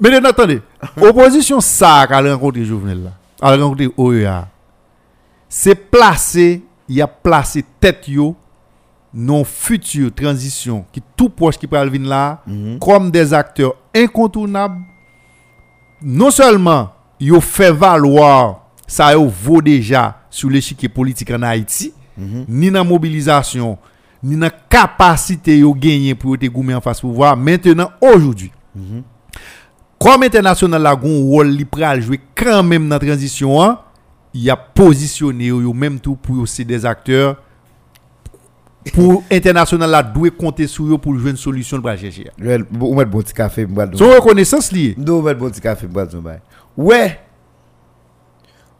Mais attendez, opposition ça à la rencontre Jovenel là, à la rencontre OEA, c'est placé, il a placé tête yo. Non future transition qui tout proche qui peut venir là comme des acteurs incontournables non seulement yo fait valoir ça yo vaut déjà sur l'échiquier politique en Haïti ni dans mobilisation ni dans capacité yo gagner pour te goumer en face pouvoir maintenant aujourd'hui comme international la gon rôle li pral jouer quand même dans transition hein y a positionné yo même tout pour c'est des acteurs pour international la doit compter sur eux pour jouer une solution pour chercher. Ou mettre bon petit café pour boire. Son reconnaissance lié. Nous mettre bon petit café pour boire. Ouais.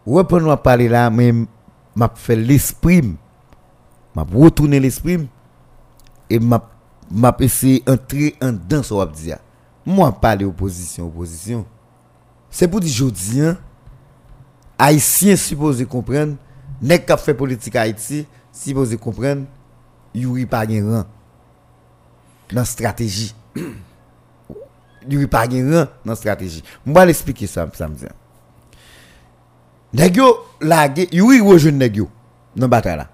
Ouais pour nous parler là même m'a fait l'esprit. M'a retourner l'esprit et m'a essayé entrer en danse ou dire. Moi parler opposition. C'est pour dire jodi hein. Haïtien supposé comprendre, nèg qui fait politique Haïti, supposé comprendre Youri pa gen ran dans stratégie. Youri pa gen ran dans stratégie. M'ba l'expliquer ça me dit. Nèg yo la Youri rejoindre nèg yo dans bataille là.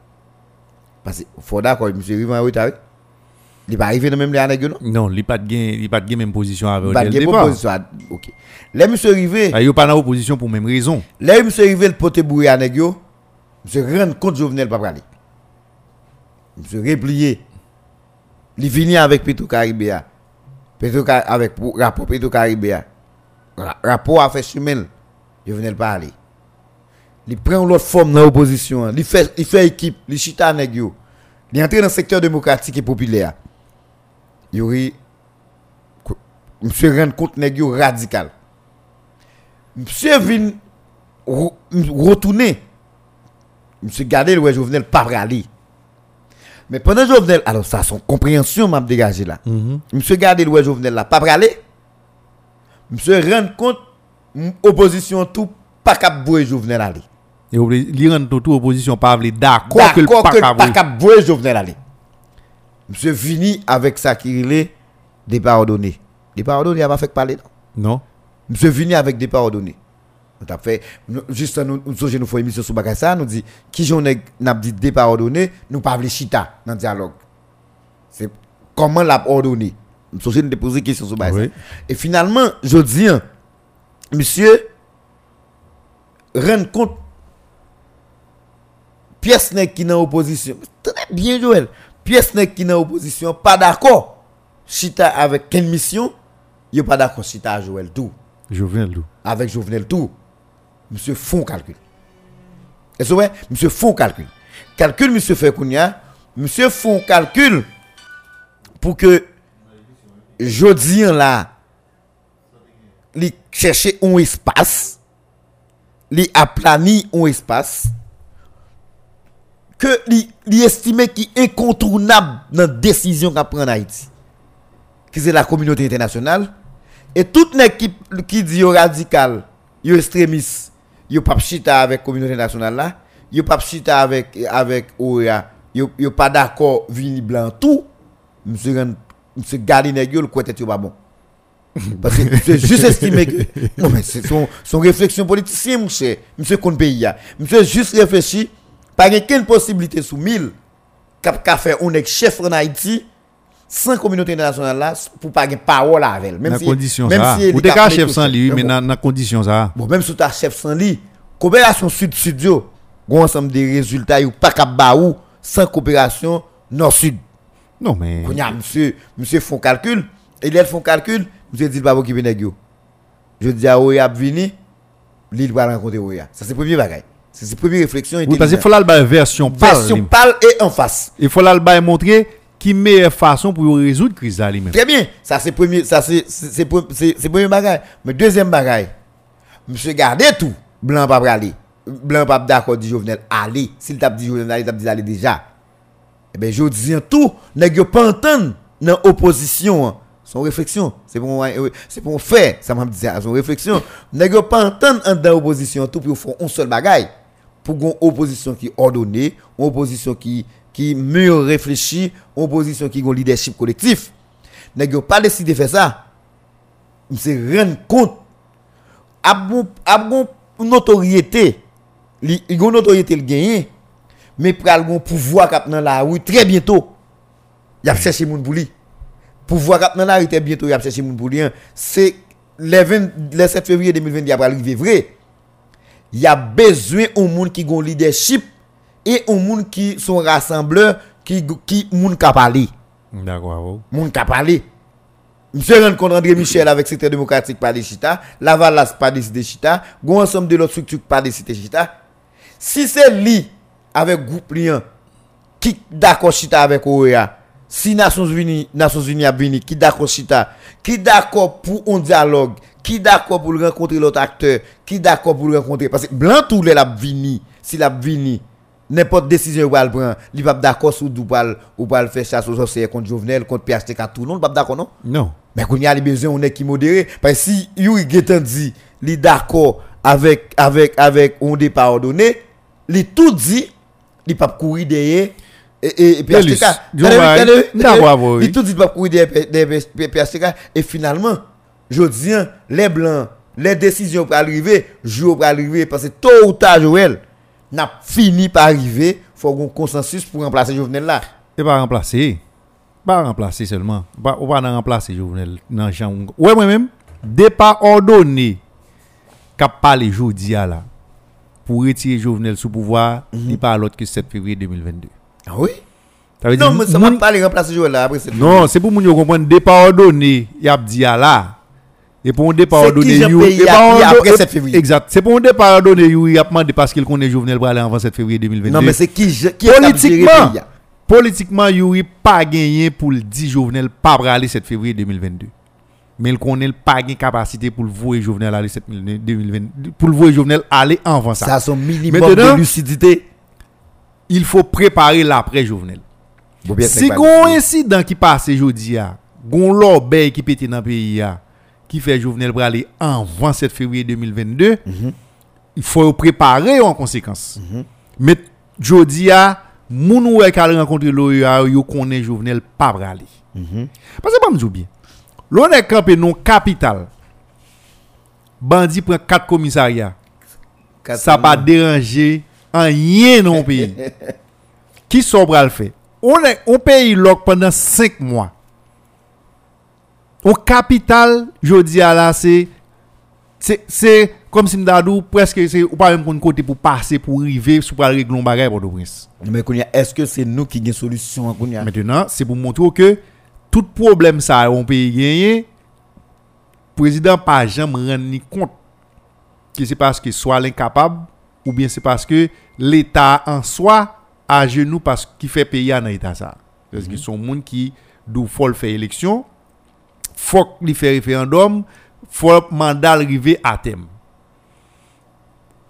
Parce que faut d'accord monsieur Rivan oui t'avec. Il pas arrivé dans même là nèg yo non? Non, il pas de gain même position avec le départ. OK. Les monsieur Rivé, il yo pas dans opposition pour même raison. Les monsieur Rivé le pote bourré à nèg yo. Monsieur rend compte Jovenel pas parler. Monsieur replié. Il vini avec Petro-Caribéa. Avec rapport Petro-Caribéa. Rapport à fait chumel. Je venais parler. Il prend l'autre forme dans l'opposition. Il fait équipe. Il chita nèg yo. Il entre dans le secteur démocratique et populaire. Youri monsieur rend compte nèg yo radical. Monsieur vient retourner. Monsieur garder le Jovenel pas parler. Mais pendant Jovenel, alors ça, son compréhension m'a dégagé là. Monsieur Gardel ou Jovenel là, pas parler. Monsieur rendre compte, opposition tout, pas cap boué Jovenel aller. Et il rend tout, opposition pas parler, d'accord que le pas cap boué Jovenel aller. Monsieur fini avec ça qui est des pardonnés. Des pardonnés, il n'a pas fait parler non. Monsieur fini avec des pardonnés. On a fait juste nous fait une émission sur Bagassa, nous dit qui j'en ai n'a dit des ordonné, nous parler chita dans dialogue. C'est comment l'a ordonné. Nous sommes déposé question sur Bagassa. Et finalement, je dis monsieur rend compte pièce n'est qui dans opposition. Très bien Joël. Pièce n'est qui dans opposition, pas d'accord. Chita avec quelle mission? Il pas d'accord chita Joël tout. Avec Jovenel tout. Monsieur font calcul. Est-ce vrai? Monsieur font calcul. Calcul, monsieur fait Kounia. Monsieur font calcul pour que Jodien là, il cherche un espace, il aplani un espace, que il estime qui est incontournable dans la décision qu'a pris en Haïti, qui c'est la communauté internationale, et toute l'équipe qui dit radical, yo extrémiste. Yo pas chita avec communauté nationale là, yo pas chita avec OEA, yo pas d'accord vini blanc tout. Monsieur Gardine gueule quoi tête yo pas bon. Parce que c'est juste estimé que non mais c'est son réflexion politicien mon cher, monsieur kon pays a. Monsieur juste réfléchi pas quelle possibilité sous 1000 cap ka faire on est chef en Haïti sans communauté internationale là pour pas gain parole avec même si ou t'es ka chef sans lui mais dans condition ça bon même si tu as chef sans lui coopération sud sud yo gon ensemble des résultats ou pas capable baou sans coopération nord sud Non, mais. Quand il y a monsieur font calcul, il a fait un calcul, monsieur dit pas qui venait. Je dis à OEA venir, il va rencontrer OEA. Ça, c'est le premier bagage. C'est la première réflexion. Oui, parce qu'il faut la version pâle. Version pâle et en face. Il faut la montrer qui meilleure façon pour résoudre la crise lui-même. Très bien. Ça, c'est le premier bagage. Mais deuxième bagage, monsieur gardez tout. Blanc pas aller. Blanc pas d'accord du Jovenel. Allez. S'il tape du Jovenel, il tape du aller déjà. Eh bien, je dis en tout, n'est-ce pas entendre dans l'opposition. Son réflexion, c'est pour faire, ça m'a dit, son réflexion. N'est-ce pas entendre dans l'opposition tout, puis on fait un seul bagaille. Pour une opposition qui est ordonnée, une opposition qui mûre réfléchie, une opposition qui a un leadership collectif. N'est-ce pas décider de faire ça. On se rend compte. A une notoriété, il y a une notoriété le gagner. Mais pour le pouvoir qui est dans la rue, très bientôt, il a cherché mon bouli. Pouvoir qui est dans la rue, très bientôt, il a cherché mon bouli. C'est le 7 février 2020, il a arrivé vrai. Il y a besoin de monde qui ont un leadership et de monde qui sont rassembleurs, qui monde qui parlent. D'accord. Monde qui parlent. Monsieur rend compte André Michel avec le secteur démocratique par les Chita, Lavalas par les Chita, l'ensemble de l'autre structure par les Chita. Si c'est lui, avec groupe lien qui d'accord chita avec OEA, si Nations Unies a venu qui d'accord pour un dialogue, qui d'accord pour rencontrer l'autre acteur, qui d'accord pour rencontrer, parce que blanc tout les la vini, si la vini n'importe décision ou prend, il va d'accord sur Doubal ou pas faire chasse aux sorciers contre Jovenel, contre PHTK, tout non, pas d'accord non? Non. Mais qu'on y a les besoins, on est qui modéré, parce que si Youri Getendi, il d'accord avec on départ ordonné, il tout dit il pas courir derrière et PHTK. Il tout dit pas courir derrière PHTK et finalement je dis les blancs les décisions pour arriver jour pour arriver parce que tôt ou tard Joël n'a fini par arriver faut un consensus pour remplacer Jovenel là et pas remplacer seulement on va remplacer Jovenel dans Jean ouais moi même départ ordonné qu'a parler jodi là pour retirer Jovenel sous pouvoir, n'est pas l'autre que 7 février 2022. Ah oui? Non, mais ça ne va pas les remplacer Jovenel après 7 février. Non, c'est pour nous comprendre, départ ordonné, il y a dit là. Et pour un départ ordonné, il y a après 7 février. Exact. C'est pour un départ ordonné, il y a demandé parce qu'il connaît Jovenel pour aller avant 7 février 2022. Non, mais c'est qui Politiquement, il n'y a pas gagné pour le dire Jovenel pas aller 7 février 2022. Mais il connaît pas de capacité pour le voir Jovenel aller 2020 pour le voir Jovenel aller avant ça. Ça son minimum maintenant, de lucidité. Il faut préparer l'après Jovenel. Si un incident qui passe aujourd'hui, gon l'obé qui pète dans le pays qui fait Jovenel pour aller avant 7 février 2022, il faut préparer en conséquence. Mais aujourd'hui, moun ou qui a rencontré l'OEA, yo connaît Jovenel pas pour aller. Parce que pas me dit bien. L'on est campé non capital. Bandit prend 4 commissariats. Ça va déranger en rien non pays. Qui sobra le fait? On paye l'oc pendant 5 mois. Au capital, je dis à la c'est comme si m'dadou presque c'est ou pas même qu'on côté pour passer pour arriver sous pas régler on bagarre Port-au-Prince. Mais est-ce que c'est nous qui gagne solution Kounia? Maintenant, c'est pour montrer que tout problème ça on peut gagner président pas jamais rendre compte que c'est parce que soit l'incapable ou bien c'est parce que l'état en soi à genoux parce qu'il fait payer dans l'état ça parce que son monde qui d'où faut faire élection faut qu'il fait référendum faut mandat arriver à terme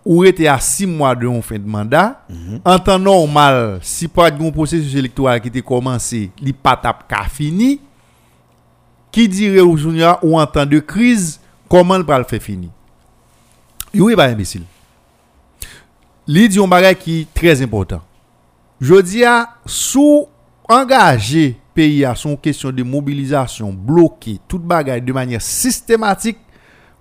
ou était à 6 mois de fin de mandat en temps normal si pas de processus électoral qui était commencé li pas tap ka fini qui dirait aujourd'hui ou en temps de crise comment le pral faire fini Youri ba imbécile li di on bagay qui très important jodi a sous engager pays à son question de mobilisation bloquer toute bagay de manière systématique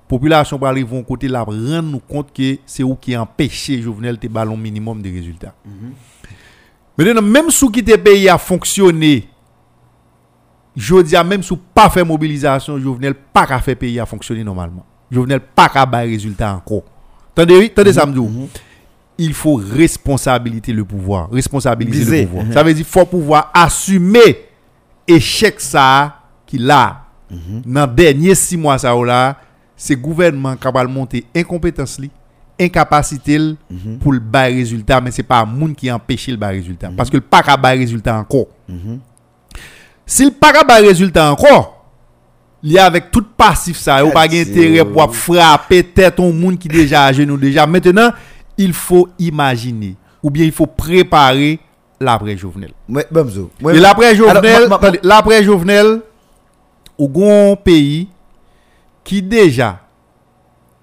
population pour arriver en côté là rendre nous compte que c'est où qui empêcher Jovenel te ballon minimum de résultats. Maintenant même sous qui te pays a fonctionné jodi a même sous pas faire mobilisation Jovenel pas ka faire pays a fonctionner normalement. Jovenel pas ka ba résultat encore. Tendez ça me dit. Il faut responsabiliser le pouvoir. Ça veut dire faut pouvoir assumer échec ça qui là dans dernier 6 mois ça là, c'est gouvernement qui va monter incompétence li, incapacité pour le bas résultat, mais c'est pas monde qui empêche le bas résultat parce que le pas ka bas résultat encore. S'il pas ka bas résultat encore, il y a avec tout passif ça, ou pas intérêt pour frapper tête au monde qui déjà à genoux déjà. Maintenant, il faut imaginer ou bien il faut préparer l'après Jovenel. Et l'après Jovenel, au grand pays qui déjà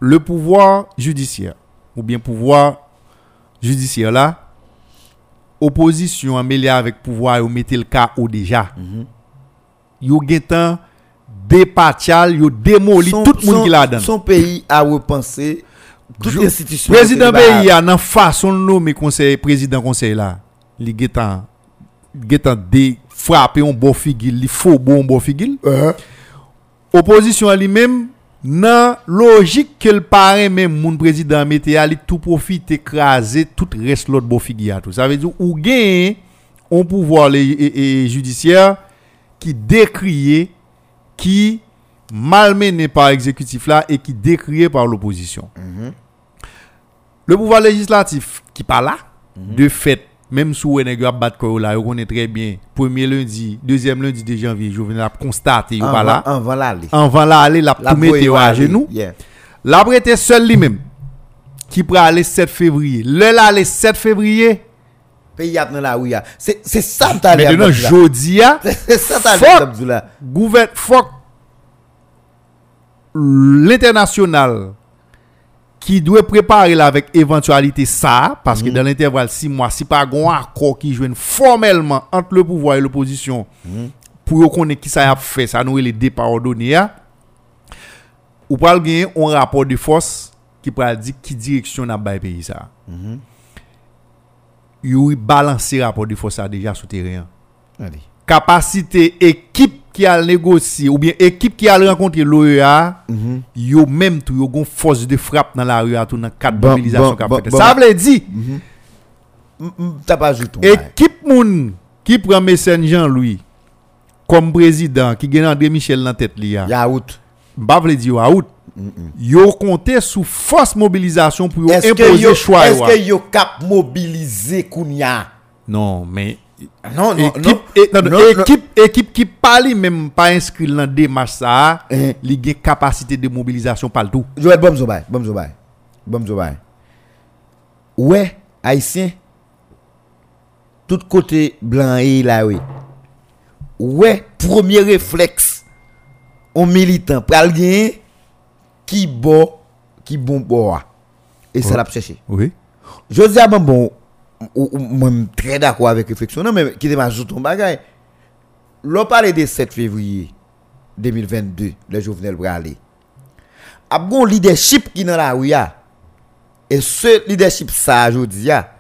le pouvoir judiciaire ou bien pouvoir judiciaire là opposition mêlée avec pouvoir ou mettez le cas au déjà. Yo getan dépatial, yo démoli tout le monde qui l'a donné. Son pays a repensé toute l'institution. Président pays a nan façon nommer conseil président conseil là. Li getan dé frappé on bon figure, li faux bon figure. Opposition lui-même nan logique que le parrain même moun président mette a li tout profite écraser tout reste l'autre bon figure tout. Ça veut dire ou gagne on pouvoir les judiciaire qui décrié qui malmené par l'exécutif là et qui décrié par l'opposition. Le pouvoir législatif qui pas là, de fait, même si on est là, on connaît très bien, premier lundi, deuxième lundi de janvier, je viens constater, pas là. En va là aller, la promette à genoux. La prête seul lui-même, qui prend aller 7 février. Le 7 février, pays dans la ouya. C'est ça que tu as dit. Maintenant, Jodia, c'est ça que tu as dit. Faut l'international qui doit préparer là avec éventualité ça, parce que dans l'intervalle 6 mois, si pas un accord qui joue formellement entre le pouvoir et l'opposition, pour qu'on ait qui ça a fait, ça nous les départs ordonnés, ou pas le gagner un rapport de force qui peut dire qui direction n'a pas payé ça. Youri balancer rapport de force déjà souterrain. Capacité équipe qui a négocié ou bien équipe qui a rencontré l'OEA, yo même tout yo gon force de frappe dans la rue à tout dans cadre de mobilisation capable. Ça veut dire t'as pas joué tout. Équipe moun qui prend Messenger Jean-Louis comme président qui gagne André Michel dans tête li a. Out. M'pa veut dire out. Yo compté sous force mobilisation pour imposer choix. Est-ce que yo cap mobiliser Kounia? Non, mais équipe qui parle même pas inscrite dans démarche ça, li gen capacité de mobilisation pas tout. Joël Bomzobay. Ouais, haïtien. Tout côté blanc et là oui. Ouais, premier réflexe on militant pral gen qui bon et ça l'a cherché. Je dis à bon moi très d'accord avec réflexion non mais qui démarre ton bagage. L'on parle de 7 février 2022 le Jovenel Bralé. A bon leadership qui dans la rue et ce leadership ça je dis a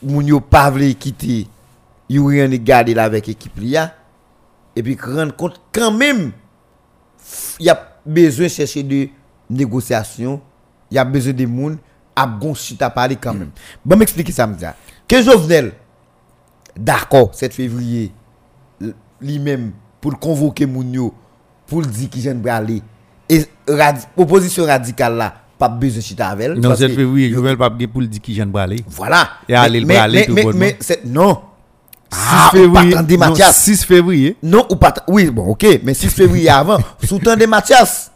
moun yo pa vle quitter Youri en garder là avec équipe là et puis rendre compte quand même il y a besoin de chercher de négociations, il y a besoin de monde à bon chita à parler quand même. Bon, m'expliquer ça, m'dira. Que Jovenel, d'accord, 7 février, lui-même, pour convoquer Mounio, pour dire qu'il vient de aller, et l'opposition radicale là, pas besoin de chita avec elle. Non, 7 février, Jovenel, pas besoin pour dire qu'il vient de aller. Voilà. Et aller le braler tout bonnement. Non. 6 février. Non, ou pas. Oui, bon, ok, mais 6 février avant, sous-tendez Mathias.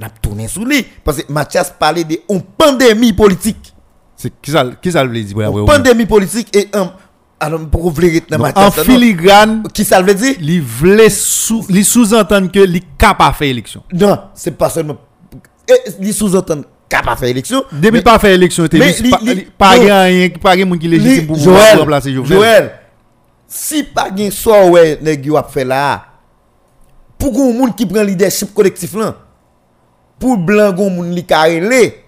N'a pas tourné sous lui. Parce que Mathias parlait de une pandémie politique. C'est qui ça veut dire? Une pandémie politique et un. Alors, pour vous dans Mathias. En filigrane. Qui ça veut dire? Il voulait sous-entendre que il capable de faire élection. Non, c'est pas seulement. Il sous-entendre. Pas fait élection. Depuis pas fait élection, tu pas rien, pas rien qui légitime pour remplacer Jovenel. Si pas rien soit ouais nèg yo a fait là. Pour qu'on monde qui prend leadership collectif là. Pour blanc gon monde li carrelé.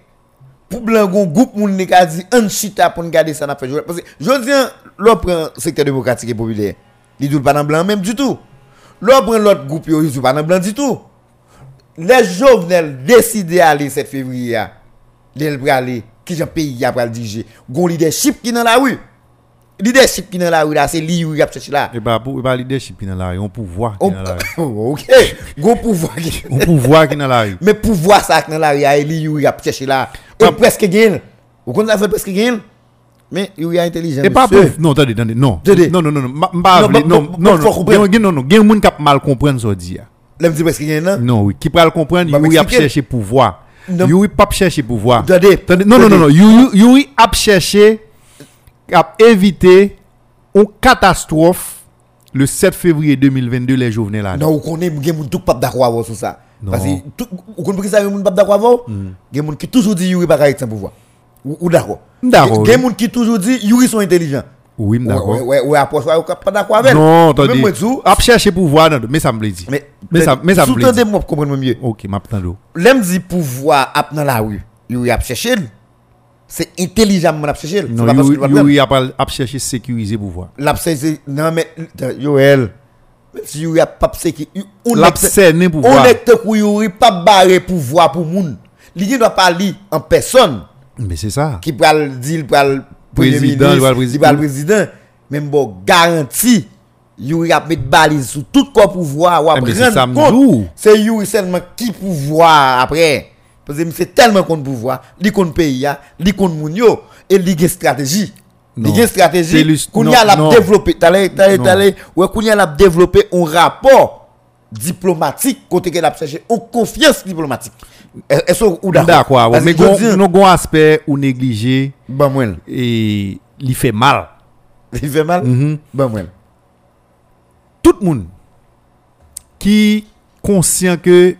Pour blanc gon groupe monde li ka di an chita pour garder ça n'a fait Jovenel parce que Jovenel l'on prend secteur démocratique et populaire. Li dou pas dans blanc même du tout. L'on prend l'autre groupe yo dou pas dans blanc du tout. Les Jovenel décidé aller 7 février. L'Elbralé, qui j'en paye, il y a pas le DG. Gon leadership qui dans la rue. leadership qui dans la rue là, c'est lui qui a cherché là. Et pas bah, leadership qui dans la rue, on pouvoir qui dans la rue. OK, go pouvoir qui. On pouvoir qui dans la rue. Mais pouvoir ça qui dans la rue, c'est lui qui a cherché là. Et presque gain. Vous connaissez ça presque gain. Mais il y a intelligent. Et pas pauvre. Non, attendez, non. Non, non, non, non. Il y a des gens qui mal comprendre ce dit. L'homme dit presque gain là. Non, oui, qui peut comprendre, il a cherché pouvoir. Youri pas chercher pouvoir. Non, non, non, non. Youri a cherché à éviter une catastrophe le 7 février 2022 les Jovenel là. Non, on connaît tout pas d'accord sur ça. Parce que on connaît que ça monde pas d'accord. Il y a monde qui toujours dit Youri pas capable sans pouvoir. Ou d'accord. D'accord. Il y a monde qui toujours dit Youri sont intelligents. Oui, d'accord. Ouais, approche pas d'accord avec. Non, attendez. A chercher pouvoir mais ça me le dit. Mais ça me le dit. Tout entendez-moi comprendre mieux. OK, m'attendez. L'aime dit pouvoir ap dans la rue. Youri a cherché. C'est intelligemment la chercher. Non, il a pas cherché sécuriser pouvoir. L'absence non mais Yoel. Même si il a pas sécuriser l'absence pouvoir. On est pour Youri pas barrer pouvoir pour monde. Il doit pas li en personne. Mais c'est ça. Qui va le dire pour le président, il va le président même bon garantie Youri a mettre balise sur tout corps pouvoir ou après c'est Youri seulement qui pouvoir après. Parce que c'est tellement qu'on pouvoir, li qu'on pays, li qu'on mounio et li gen stratégie. Li gen stratégie qu'on a la développer, qu'on a la développer un rapport diplomatique côté qu'elle a cherché une confiance diplomatique. Est-ce ou d'accord mais non gon aspect ou négliger ben moi et li fait mal. Il fait mal ben moi. Tout le monde qui conscient que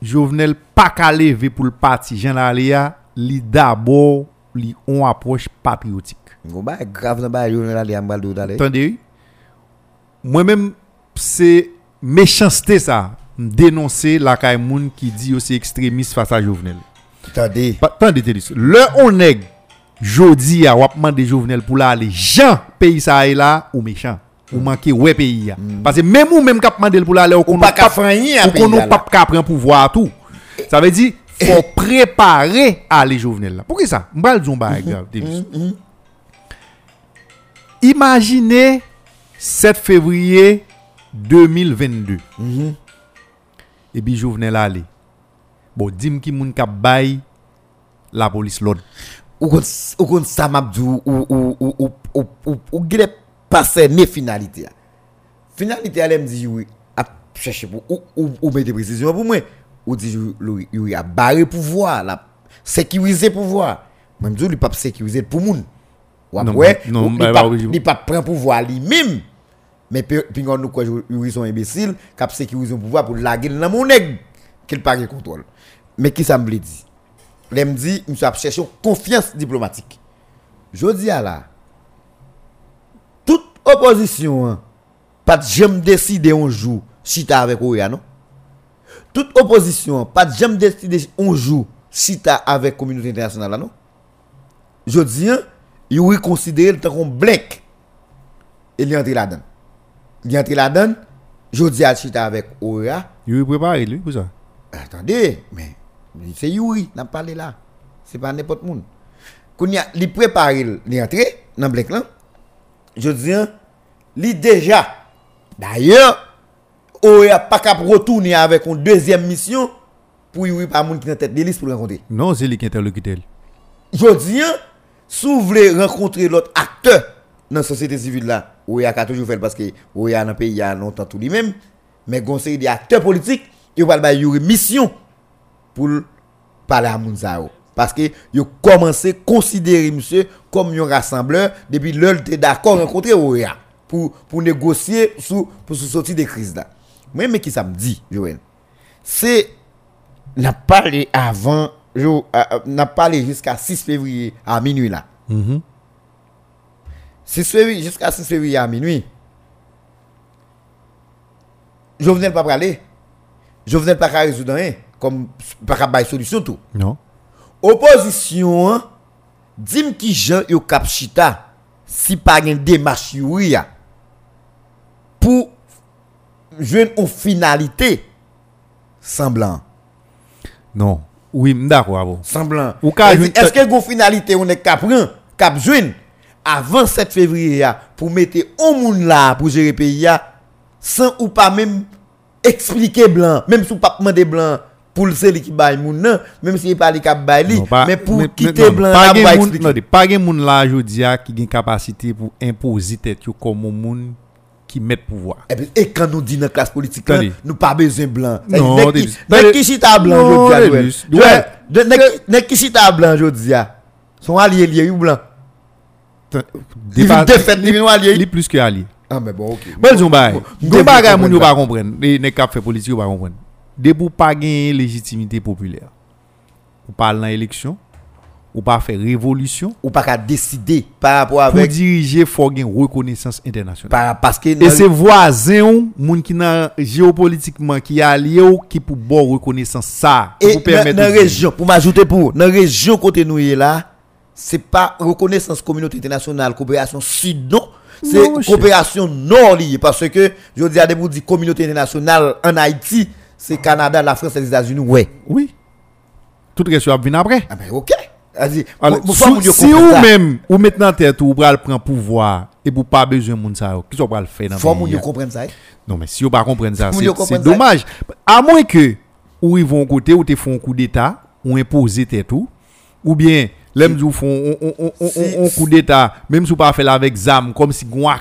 Jovenel pas calé pour le parti Jean Lalia li d'abord li on approche patriotique. Bon bah grave dans ba Jovenel Lalia m'bal do d'aller. Attendez. Moi même c'est méchanceté ça dénoncer la caille moun qui dit aussi extrémiste face à Jovenel. Attendez le on est jodi a wap mande Jovenel pour aller Jean pays ça là ou méchant. Ou manquer ouais pays parce que même ou même cap mandel pour l'aller on pas cap rien on non pas cap prendre pouvoir tout ça veut dire faut préparer à les Jovenel là pourquoi ça m'bal dire ba grave imaginez 7 février 2022 et puis Jovenel aller bon dim ki moun cap bay la police l'ordre ou kon ça m'a dit ou grep passer les finalités. Finalité, elle me dit oui, à chercher pour ou mettre des précisions pour moi. Ou dit oui, à barrer pouvoir, la sécuriser pouvoir. Même dit lui pas sécuriser pour moun. Ou après, il pas prendre pouvoir lui-même. Mais pingon nous quoi ils sont imbéciles, cap sécuriser pouvoir pour laguer dans mon nèg qu'il pas de contrôle. Mais qui ça me dit? Elle me dit, nous a chercher confiance diplomatique. Jodi à la opposition, hein? Pas de jamais décider un jour si t'as avec OEA, non? Toute opposition, pas de jamais décider un jour si t'as avec communauté internationale, non? Je dis, il est considéré le temps qu'on blanc. Il est entré là-dedans. Il est entré là-dedans. Je dis à si t'as avec OEA. Il est préparé, lui, pour ça. Attendez, mais c'est Youri, n'a parlé là. C'est pas n'importe qui. Quand il est préparé, il est entré dans le blanc là. Je dis, li déjà. D'ailleurs, OEA pas qu'à retourner avec une deuxième mission pour Youri pas moun qui dans tête de liste pour rencontrer. Non, c'est lui qui interlocuteur. Je dis, si vous voulez rencontrer l'autre acteur dans la société civile là, OEA a toujours fait parce que OEA dans le pays a longtemps tout lui-même, mais conseil des acteurs politiques, il va y avoir une mission pour parler à moun sao. Parce que yo commencé considérer monsieur comme un rassembleur depuis l'heure était d'accord rencontrer OEA pour négocier pour sortir des crises là. Moi mais qui ça me dit Joël. C'est n'a parlé avant n'a parlé jusqu'à 6 février à minuit là. 6 février jusqu'à 6 février à minuit. Jovenel pas parler. Jovenel pas résoudre rien comme pas bail solution tout. Non. Opposition, dim ki jan yo kap chita si pa gen démarche Youri pour jouer en finalité semblant. Non, oui, m'dakwa bon. Semblant. Est-ce que gon finalité on est cap ran, cap joine avant 7 février pour mettre un monde là pour gérer le pays sans ou pas même expliquer blanc, même si vous pas demander blanc pour le seul qui baille moun nan, même si il pas les cap baille, mais pour quitter blanc là pour expliquer. Pas gen moun là jodi a qui gen capacité pour imposer tête comme moun qui met pouvoir. Et quand nous dit dans classe politique là, nous pas besoin blanc. Non, mais qui chita blanc jodi a. Nek qui chita blanc jodi a. Son allié lié ou blanc. Il plus que allié. Ah mais bon OK. Bon zomba. Des bagages moun yo pas comprendre. Les nek k'ap fait politique yo pas comprendre. De pour pas gagner légitimité populaire. Ou pas dans élection, ou pas faire révolution, ou pas décider par rapport avec pour diriger faut gagner reconnaissance internationale. Parce que et c'est voisin ou monde qui dans géopolitiquement qui allié ou qui pour bon reconnaissance ça pour permettre dans région pour m'ajouter pour dans région côté nous là. C'est pas reconnaissance communauté internationale, coopération sud, non. C'est non, coopération nord liée. Parce que, je dis à des vous dit communauté internationale en Haïti, c'est Canada, la France et les États-Unis. Ouais. Oui. Toute question à venir après. Ah ben ok. Alors, si vous-même, vous mettez en tête, vous prenez pouvoir et vous n'avez pas besoin de monde ça. Qu'est-ce que vous faites dans le monde? Il faut que vous compreniez ça. Non, mais si vous ne comprenez pas ça, c'est dommage. À moins que vous vont côté, ou te font un coup d'État, ou imposez tête tout, ou bien. L'aime du fond, on coup d'État, même si vous ne faites pas avec ZAM, comme si vous avez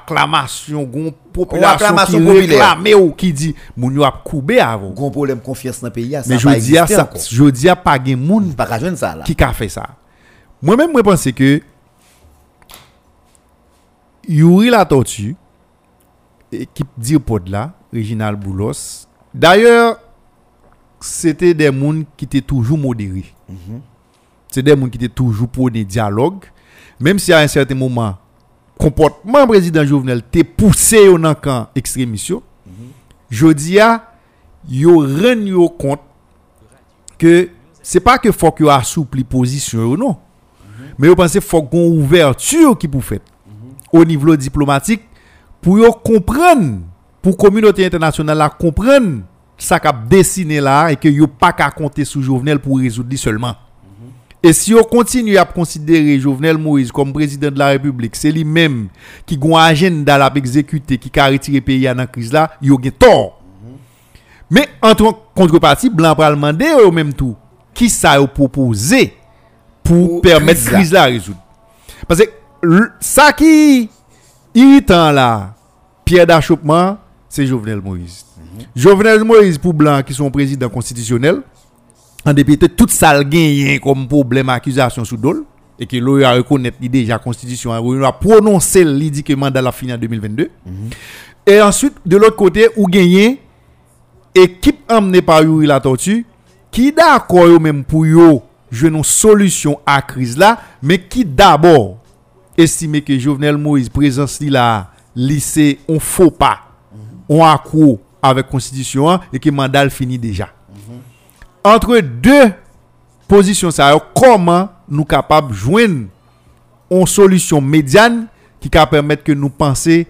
une population qui réclame ou qui dit, vous avez coupé avant. Vous avez un problème de confiance dans le pays. Mais je dis à ça, je dis à pas de monde qui a fait ça. Moi-même, je pense que Youri Latortue, équipe d'Irpod-là, Reginald Boulos, d'ailleurs, c'était des gens qui étaient toujours modérés. C'est des gens qui étaient toujours pour des dialogues. Même si à un certain moment, le comportement du président Jovenel était poussé dans le camp extrémiste, je dis à vous compte que ce n'est pas que faut qu'on assouplit position, non. Mais vous pensez faut qu'on ouverture qui pour faire au niveau diplomatique pour comprendre, pour la communauté internationale comprendre ce qui a dessiné là et que vous pas qu'à compter sur Jovenel pour résoudre seulement. Et si on continue à considérer Jovenel Moïse comme président de la République, c'est lui-même qui a un agenda à exécuter, qui a retiré le pays dans la crise là, il a tort. Mais en tant que contrepartie, blanc va demander au même tout qui ça a proposé pour permettre la crise là à résoudre. Parce que ça qui irritant là, pierre d'achoppement, c'est Jovenel Moïse. Jovenel Moïse pour blanc qui sont président constitutionnel. En député, tout ça gagne comme problème accusation sous dol et que l'OEA reconnaît l'idée déjà constitution a prononcé l'idée que mandat la fin en 2022. Et ensuite de l'autre côté ou gagne équipe emmenée par Youri Latortue qui d'accord même pour yo jouer une solution à crise là mais qui d'abord estime que Jovenel Moïse présence là lycée on faux pas on accro avec constitution et que mandat fini déjà. Entre deux positions, ça, comment nous sommes capables de joindre une solution médiane qui permet que nous pensions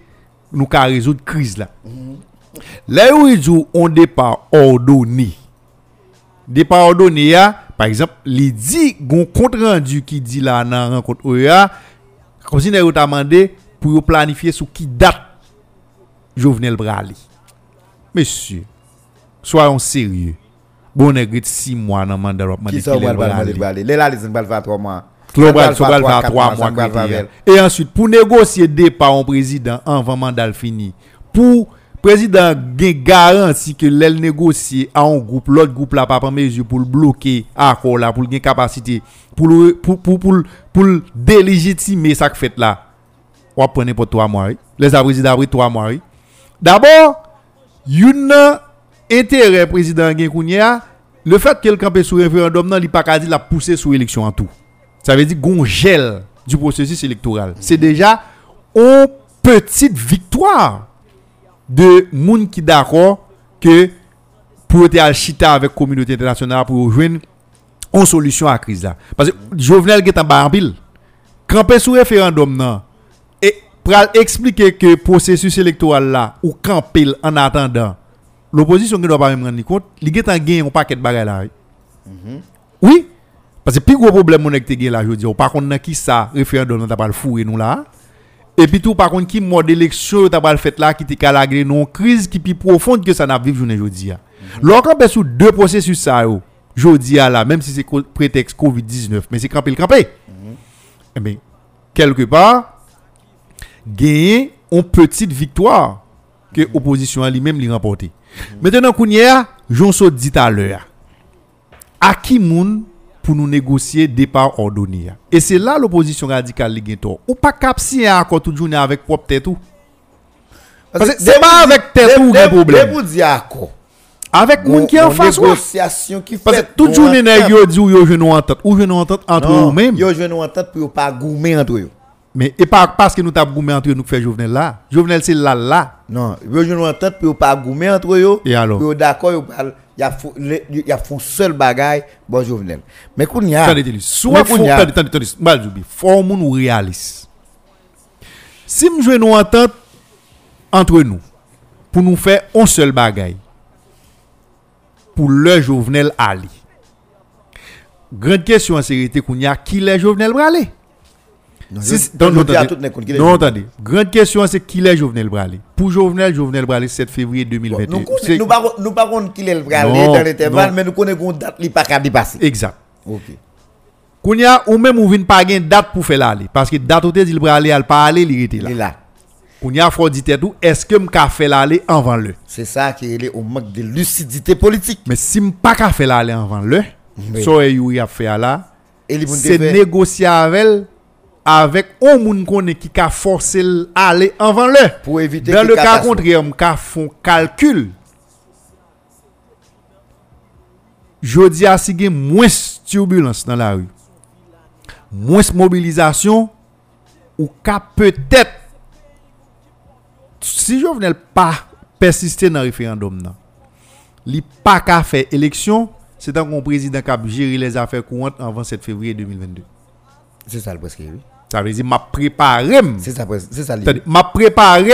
nous qu'à résoudre la crise là. Là où ils ont un départ ordonné. Départ ordonné, par exemple, les 10 compte rendu qui dit là dans la rencontre OEA, comme si nous avons demandé pour planifier sur qui date Jovenel Brali. Monsieur, soyons sérieux. Bon, on a 6 mois dans le mandat de l'opération. Qui sont les balles 3 mois. Et ensuite, pour négocier départ en président avant mandat fini, pour président garantir que l'elle négocie à un groupe, l'autre groupe là pas en mesure pour le bloquer à quoi là, pour le gain capacité, pour délégitimer ça que fait là. On prend pour 3 mois. Les présidents après 3 mois. D'abord, une intérêt président Genkounia, le fait qu'il campe sur référendum nan li pa ka di la pousser sur élection en tout. Ça veut dire gon gel du processus électoral. C'est déjà une petite victoire de moun ki d'accord que pour te alchita avec communauté internationale pour rejoindre une solution à crise là. Parce que Jovenel qui est en bas en pile, camper sur référendum nan et pral expliquer que processus électoral là ou camper en attendant l'opposition ne doit pas même rendre compte, il y a un paquet de bagages là. Oui, parce que le plus gros problème que tu as là, je veux dire, par contre, qui ça, référendum, tu n'as pas le fourré nous là, Et puis tout par contre qui mode élection t'a pas fait là qui t'est calagré non crise qui plus profonde que ça n'a vivre journée aujourd'hui. Lorsqu'on est sous deux processus ça aujourd'hui là même si c'est prétexte Covid-19 mais c'est camper. Eh bien, quelque part gagner une petite victoire que opposition à lui-même lui remporter. Maintenant Kounia, j'en saute dit à l'heure. À qui moun pour nous négocier départ ordonné. Et c'est là l'opposition radicale li gen tort. Ou pas cap si accord toute journée avec propre tête tout. Parce que c'est pas avec tête ou gen problème. Vous dire accord. Avec moun qui en face négociation qui fait. Parce que toute journée nèg yo di yo jwenn entente ou jwenn entente entre eux même. Yo jwenn entente pour pas goumer entre eux. Mais et pas parce que nous t'a goumer entre nous fait Jovenel là. Jovenel c'est là. Non, yo jwenn entente pour pas goumer entre eux. Et alors d'accord yo il y a font seul bagaille bon Jovenel mais qu'on y a soit qu'on y a mal du bien forme nous réaliste si nous jouons nous entente entre nous pour nous faire un seul bagaille pour le Jovenel aller grande question en sécurité qu'on y a qui les Jovenel bralé non, attendez. Grande question, c'est qui est Jovenel Bralé. Pour Jovenel Bralé, 7 février 2021. Nous ne parlons pas qui est Bralé dans l'intervalle, mais nous connaissons une date qui n'est pas dépassée. Exact. Ok. Kounia, ou même ou vient pas gagner une date pour faire l'aller. Parce que date où tu dis le Bralé, elle pas aller, il était là. Kounia, faut dire tout, est-ce que je fais l'aller avant le? C'est ça qui est au manque de lucidité politique. Mais si je ne peux pas faire l'aller avant le, soit il a fait là, c'est négocier avec elle. Avec un moun konne qui ka forcé aller avant le pour éviter dans le cas contraire on ka font calcul jodi a si gen moins turbulence dans la rue moins mobilisation ou ka peut-être si Jovenel pas persister dans référendum nan li pas ka faire élection c'est un président qui a géré les affaires courantes avant 7 février 2022 c'est ça le prescrit oui. Ça veut dire m'a préparé. C'est ça. M'a préparé.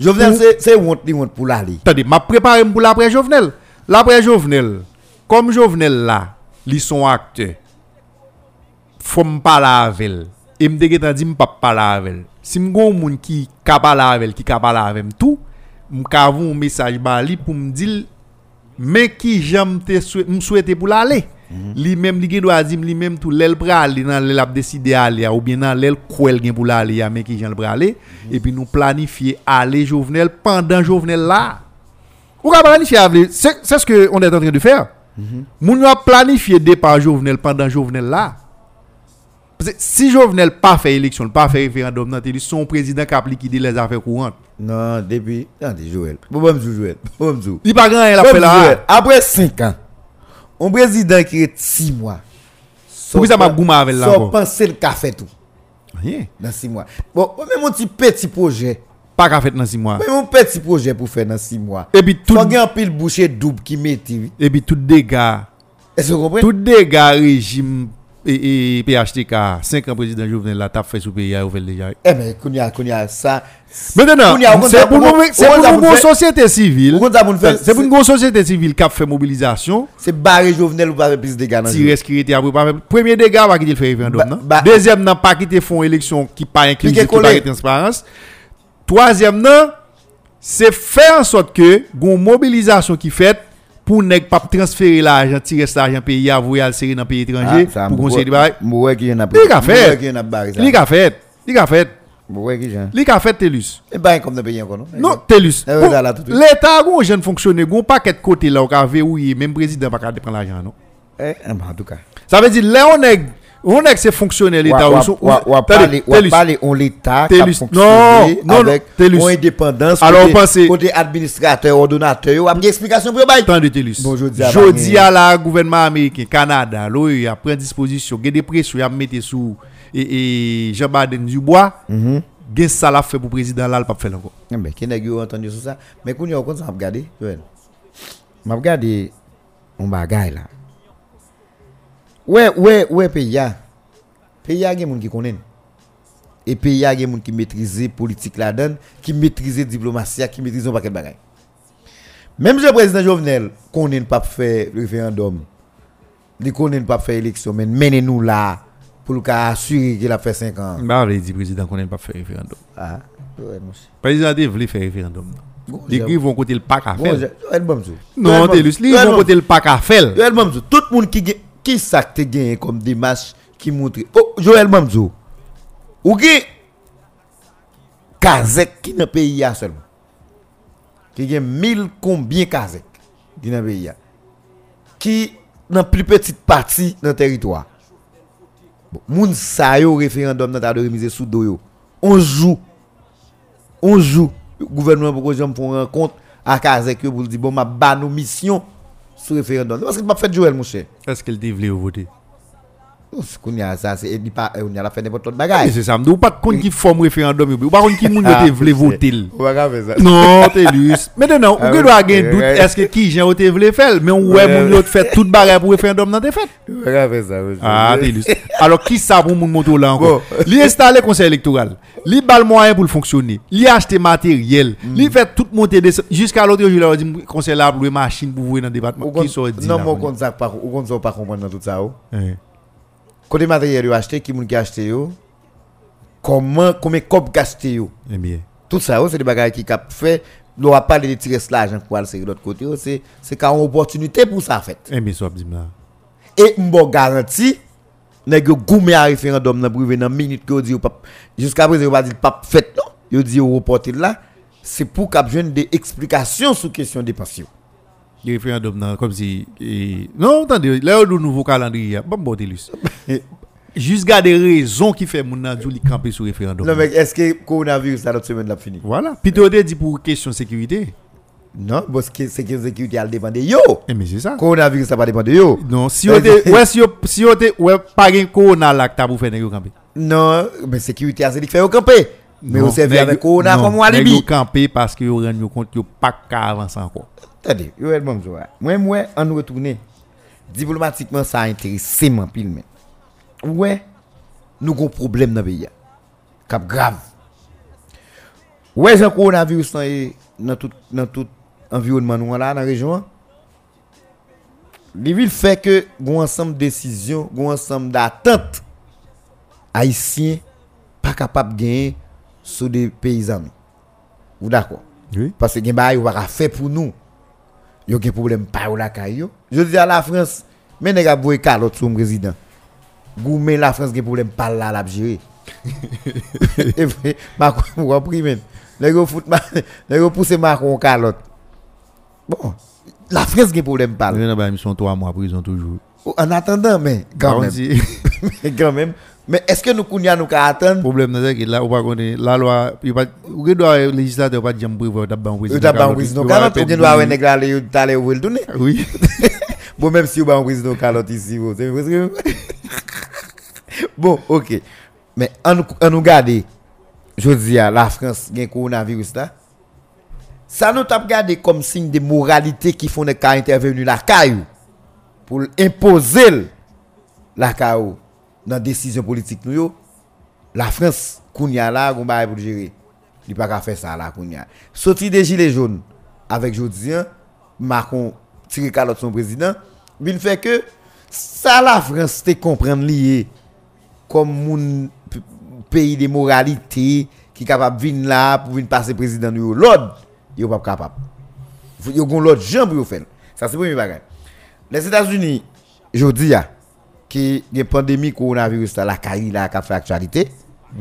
Jovenel c'est honte pour l'aller. Attendez, m'a préparé pour l'après Jovenel. L'après Jovenel. Comme Jovenel là, ils sont acteurs. Faut me parler avec elle. Et me dégager dit me pas parler avec elle. Si me gon moun qui capable avec elle, qui capable avec tout, me kavon un message bali pour me dire mais qui j'aime me souhaiter pour l'aller. Lui-même li doit dire lui-même tout l'aile braler dans l'aile a décider aller ou bien dans l'aile qu'elle gain pour l'aller mais qui Jean braler et puis nous planifier aller Jovenel pendant Jovenel là ou pas planifier c'est ce que on est en train de faire moun a planifier départ Jovenel pendant Jovenel là parce que si Jovenel pas fait élection pas fait référendum dans son président qui a liquidé les affaires courantes non depuis attendez Joël bon il pas grand elle appelle là après 5 ans un président qui est 6 mois. Pour ça m'a goumé avec la. Sans penser le café tout. Rien dans 6 mois. Bon, même un petit projet pas café dans 6 mois. Même un petit projet pour faire dans 6 mois. Et puis tout gagne pile boucher double qui metti. Et puis tout dégât. Est-ce que vous comprenez? Tout dégât régime et PHTK 5 ans président Jovenel la t'a fait sous pays a ouvert déjà. Eh ben kounia ça. Maintenant c'est pour une grosse société civile. C'est pour une grosse société civile qui a fait mobilisation. C'est barré Jovenel ou pas plus de dégâts. Si sécurité après pas premier dégât va quitter le référendum. Deuxième n'a pas quitter font élection qui pas inclusive qui pas transparence. Troisième non c'est faire en sorte que gon mobilisation qui fait pour ne pas transférer l'argent, tirer cet argent pays à voyer à serrer dans pays étranger pour conseiller de bail. Il a fait Telus. Et ben comme dans pays encore non Telus. L'état gon jeune fonctionnaire gon paquet côté là ou verrouiller même président pas capable de prendre l'argent non. En tout cas. Ça veut dire là on est ces fonctionnaires l'état on parle on l'état non avec une indépendance côté administrateur ordonnateur a une explication pour bail tant de Telus jodi à la gouvernement américain Canada l'OEA prend disposition gain des pressions y a mettre sous et Jean Baden Dubois gain ça l'a fait pour président là pas faire encore mais qui nèg yo entendu sur ça mais qu'on y a ça regarder Joël m'a regarder on bagaille là. Ouais, PIA gen moun ki konnen. Et PIA gen moun ki maîtrise politique la donne, qui maîtrise diplomatie, qui maîtrise un paquet de bagages. Même le président Jovenel konnen pas faire référendum. Il konnen pas faire élection, mais menez nous là pour le cas assurer qu'il a fait 5 ans. Bah, il dit président qu'on n'aime pas faire référendum. Ah, oui, monsieur. Président de voulait faire référendum. Les gars vont côté le pack à faire. Non, t'es lui, ils vont côté le pack à faire. Tout le monde qui s'acte gagné comme des matchs qui montrent. Oh, Joël Mamzou. Ou qui Kazek qui n'a pas pays seulement. Qui a 1000 combien Kazek qui n'a pas pays. Qui dans plus petite partie dans le territoire. Moun sa yo référendum dans ta de remise sous doyo. On joue. Le gouvernement pour que j'en prenne rencontre à Kazek pour dire bon, ma ban nos missions sur le référendum. Parce qu'il m'a fait Joël, mon cher. Est-ce qu'il devait voter? On y a ça, c'est il pas on y a la fait n'importe quoi de bagage. C'est ça, mais ou pas qu'on qui forme référendum ou pas qu'on qui moun te vle voter. Non, t'es lus. Mais non, on doit avoir un doute est-ce que qui gens te vle faire mais ouais moun yo fait toute bagarre pour référendum dans tes fêtes. On va faire ça. Ah, t'es lus. Alors qui ça pour moun monter là encore? Li installer conseil électoral, li bal moyen pour fonctionner, li acheter matériel, li fait tout monter jusqu'à l'autre jour là dit conseil là pour machine pour voir dans département qui soit dit. Non, mon compte ça pas, on compte pas comprendre tout ça. Quand les matériels achetés, qui m'ont acheté, combien copes acheté, tout ça, c'est des bagages qui cap fait. On va pas les tirer l'argent pour aller de l'autre côté. C'est quand une opportunité pour ça fait. Et bien sûr, et m'bo garanti, nèg yo goumé à référendum dans privé dans minute que dit jusqu'à présent on va dire pas fait non. Yo dit reporter là, c'est pour cap joindre des explications sur question des pensions. Le référendum comme si non attendez là le nouveau calendrier bon bon délus juste garder raison qui fait mon Nadjou li camper sur référendum. Non mais est-ce que coronavirus ça notre semaine l'a fini voilà plutôt dit pour question sécurité non parce que sécurité elle dépend de yo mais c'est ça coronavirus ça pas dépend de yo non si on ouais si on ouais pas gain corona là t'as pour faire nèg camper non mais sécurité c'est qui fait camper mais on servi avec corona comme alibi camper parce que yo rend compte yo pas avancer encore. Attendez, moi, on retourne. Diplomatiquement, ça intéresse mon pile. Ouais, nous avons un problème dans le pays. Cap grave. Ouais, j'ai un coronavirus dans tout environnement, nous, là, dans la région. Les villes fait que, un ensemble de décisions, un ensemble d'attentes, haïtiens, pas capables de gagner sur des paysans. Vous d'accord? Oui. Parce que, ils vont faire pour nous. Yo gen problème pa ou la caillou. Je dis à la France, mais nèg a boy Carlotte sou président. Goumé la France gen problème pa la la gérer. Macron repris même. Nèg yo foot nèg yo pousser Macron Carlotte. Bon, la France gen problème pa. Nous ba mission 3 mois prison toujours. En attendant mais quand même. Mais quand même, mais est-ce que nous kounya nous ka attendre problème dans que là ou pas connaît la loi il pas ou doit législateur pas dire prévoir d'abord président d'abord président Carlotte on doit avoir nèg là il t'aller ou le donner oui bon même si ou pas président Carlotte ici c'est parce que bon OK mais on nous garder jodi à la France gain coronavirus là ça nous t'a garder comme signe de moralité qui font nèg ka intervenir la caillou pour imposer la caillou dans la décision politique, nous, la France, Kounia, là, on va gérer. Il n'y a pas faire ça, là, Kounia. Sorti des gilets jaunes avec Jodien, Macron, tiré Carlotte, son président, il fait que ça, la France, te comprendre lié comme un pays de moralité qui est capable de venir là pour venir passer président, nous, l'autre, il n'est pas capable. Il y a l'autre jambe pour faire. Ça, c'est le premier bagage. Les États-Unis, Jodien, qui est pandémie coronavirus la caille la ka fractualité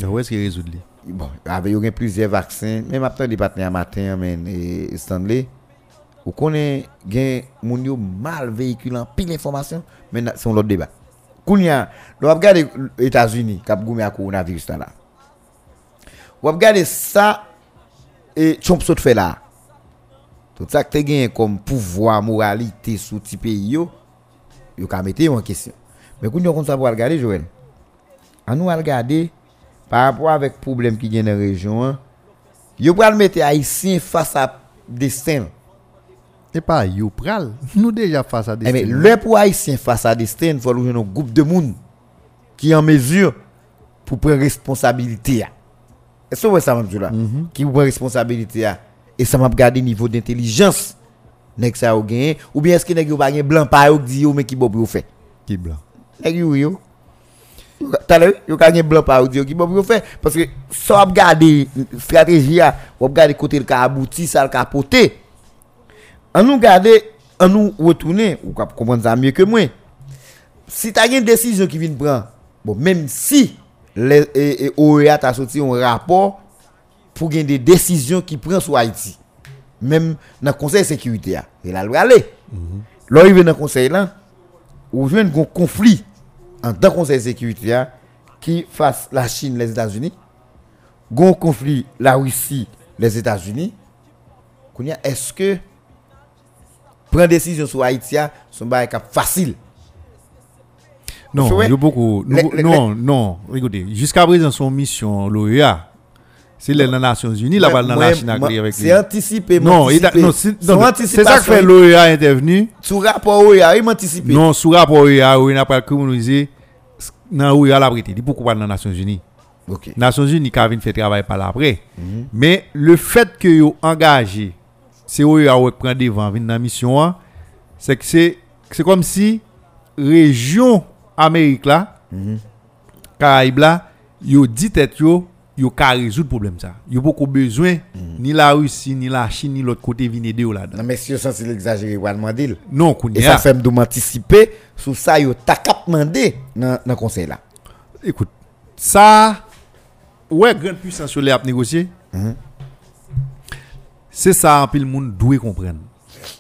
où est-ce qu'il résoudre bon avec y a plusieurs vaccins même après des partenaires matin mais Stanley ou connaît gain moun yo mal véhiculant pile information mais c'est un autre débat kounya on va regarder États-Unis cap goumé à coronavirus là on va regarder ça et chomp saute fait là tout ça que tu gain comme pouvoir moralité sous ti pays yo yo ka mettre en question. Mais quand on va regarder, Joël, on va regarder par rapport avec le problème qui vient dans la région. Vous pouvez mettre les Haïtiens face à destin. C'est pas vous, nous déjà face à destin. Mais le pour Haïtiens face à destin, il faut que nous un groupe de monde qui est en mesure pour prendre responsabilité. Est-ce que vous voyez ça, M. là? Qui prend responsabilité. Et ça m'a regardé le niveau d'intelligence. Ou bien est-ce que vous avez un blanc qui dit mais qui est bon pour vous faire? Qui blanc? Nèg yo yo vous avez un blanc par audio qui vous faire. Parce que si vous regardez la stratégie, vous regardez côté qui a abouti, ça a capoté. En nous regardant, en nous retournant, vous comprenez ça mieux que moi. Si tu as une décision qui vient de prendre, bon, même si l'OEA a sorti un rapport pour gagner des décisions qui prennent sur Haïti, même dans le Conseil de sécurité, il a le aller. Lorsqu'il vient dans le Conseil, vous avez un conflit entre le Conseil de sécurité qui face la Chine et les États-Unis, un conflit la Russie et les États-Unis. Est-ce que prendre des décisions sur Haïti, c'est facile? Non, il y a beaucoup. Non, écoutez, jusqu'à présent, son mission, l'OEA, c'est les Nations Unies, là-bas, dans la Chine, avec lui. C'est anticipé, non, c'est ça que fait l'OEA intervenu. Sous rapport OEA, il m'anticipe. Non, sous rapport OEA, on n'a pas criminalisé, dans l'OEA, la Bretagne, il beaucoup pas dans les Nations Unies. Les Nations Unies, qui viennent faire travail par l'après. Mais le fait que vous engagez, c'est l'OEA qui prend devant, dans la mission, c'est que c'est comme si région Amérique là, Caraïbes là, yo dit tête yo ka résoudre problème ça. Yo beaucoup besoin ni la Russie ni la Chine ni l'autre côté venir de là. Non mais si yo sens l'exagérer ou demander. Non, et ça fait me anticiper sur ça yo ta cap demander dans conseil là. Écoute, ça ouais grande puissance sur les a négocier. C'est ça en pile monde doit comprendre.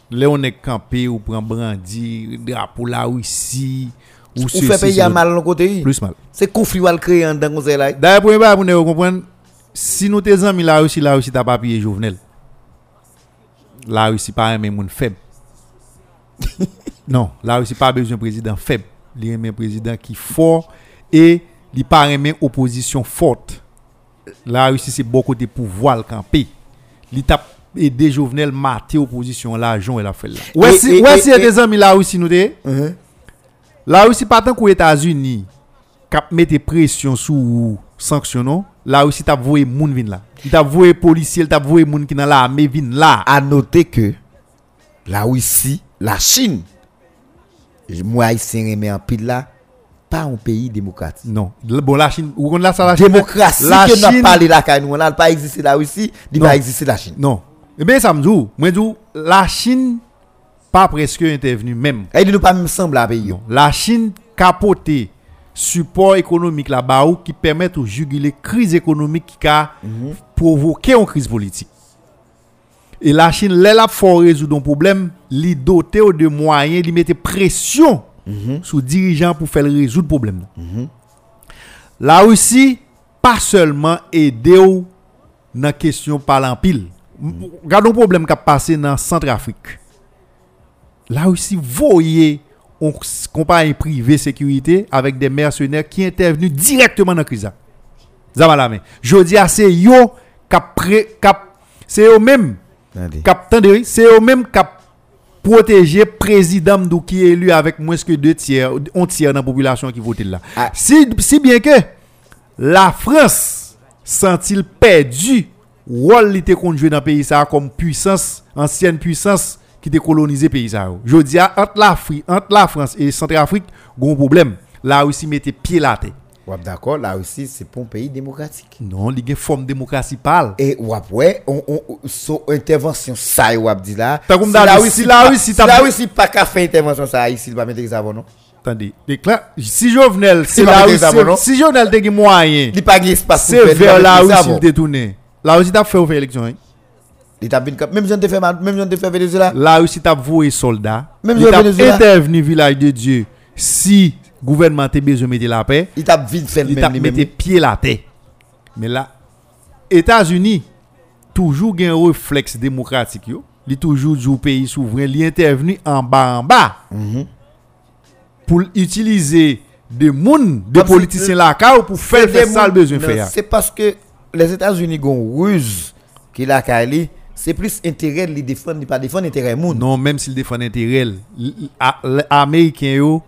Là on est campé ou prend brandi drapeau la Russie. Ou fait payer mal l'autre côté. Plus mal. C'est conflit à le créer en dans conseil là. D'ailleurs pour pas vous comprendre si nous tes amis la Russie t'a pas payé Jovenel. La Russie pas même monde faible. Non, la Russie pas besoin président faible, il aime un président qui fort et il pas aime opposition forte. La Russie c'est beaucoup de pouvoir camper. Il t'a aidé Jovenel mater opposition l'argent et la fait là. Ouais si tes amis la Russie nous dé. La Russie pas tant qu'aux États-Unis cap mettre pression sous sanctionnant, la Russie t'a voué moun vinn là. Il t'a voué policier, il t'a voué moun qui dans l'armée vinn là. À noter que la Russie, la Chine, moi haïtien remet en pile là, pas un pays démocratique. Non, bon la Chine, ou on la ça la démocratie que n'a parlé là quand nous n'a pas existé la Russie, il va exister la Chine. Non. Eh bien ça me dit, moi dit la Chine pas presque intervenu même. Elle ne pas même semble à payer. La Chine capoté support économique là-bas qui permet de juguler crise économique qui a provoqué une crise politique. Et la Chine là pour résoudre un problème, li doté de moyens, li mettait pression sur dirigeants pour faire résoudre problème. La Russie pas seulement aider dans la question par l'empile. Regardons le problème qui a passé dans Centrafrique. La Russie voyait une compagnie privée sécurité avec des mercenaires qui intervenaient directement dans la crise. Je dis à ces yo c'est eux-mêmes qui protègent le président qui est élu avec moins que 1/2 de la population qui vote là. Si bien que la France sent-il perdu le rôle qui était conduit dans le pays comme puissance, ancienne puissance qui décolonise le pays. Je dis, entre la France et Centrafrique, il y a un problème. La Russie mettait pied là. D'accord, la Russie, c'est pas un pays démocratique. Non, il y a une forme de démocratie pâle. Et ouais, son intervention, ça, il dit là. La Russie n'a pas fait intervention, ça, ici, il va mettre des avons, non? Attendez, si Jovenel, c'est la Russie, si Jovenel a des moyens, il n'y a pas d'espace. C'est vers la Russie le détourner. La Russie n'a pas fait l'élection. Même si on te fait Venezuela. La Russie t'a voué soldat. Même si on t'a intervenu village de Dieu. Si le gouvernement t'a besoin de mettre la paix, il t'a vite fait mettre pied la terre. Mais là, les États-Unis, toujours un réflexe démocratique. Ils toujours du pays souverain. Ils intervenu en bas. Pour utiliser des gens, des politiciens là pour faire ça le besoin de faire. C'est parce que les États-Unis ont ruse qui l'a calé. C'est plus intérêt de défendre, pas défendre intérêt monde. Non, même s'il défend intérêt, les Américains yo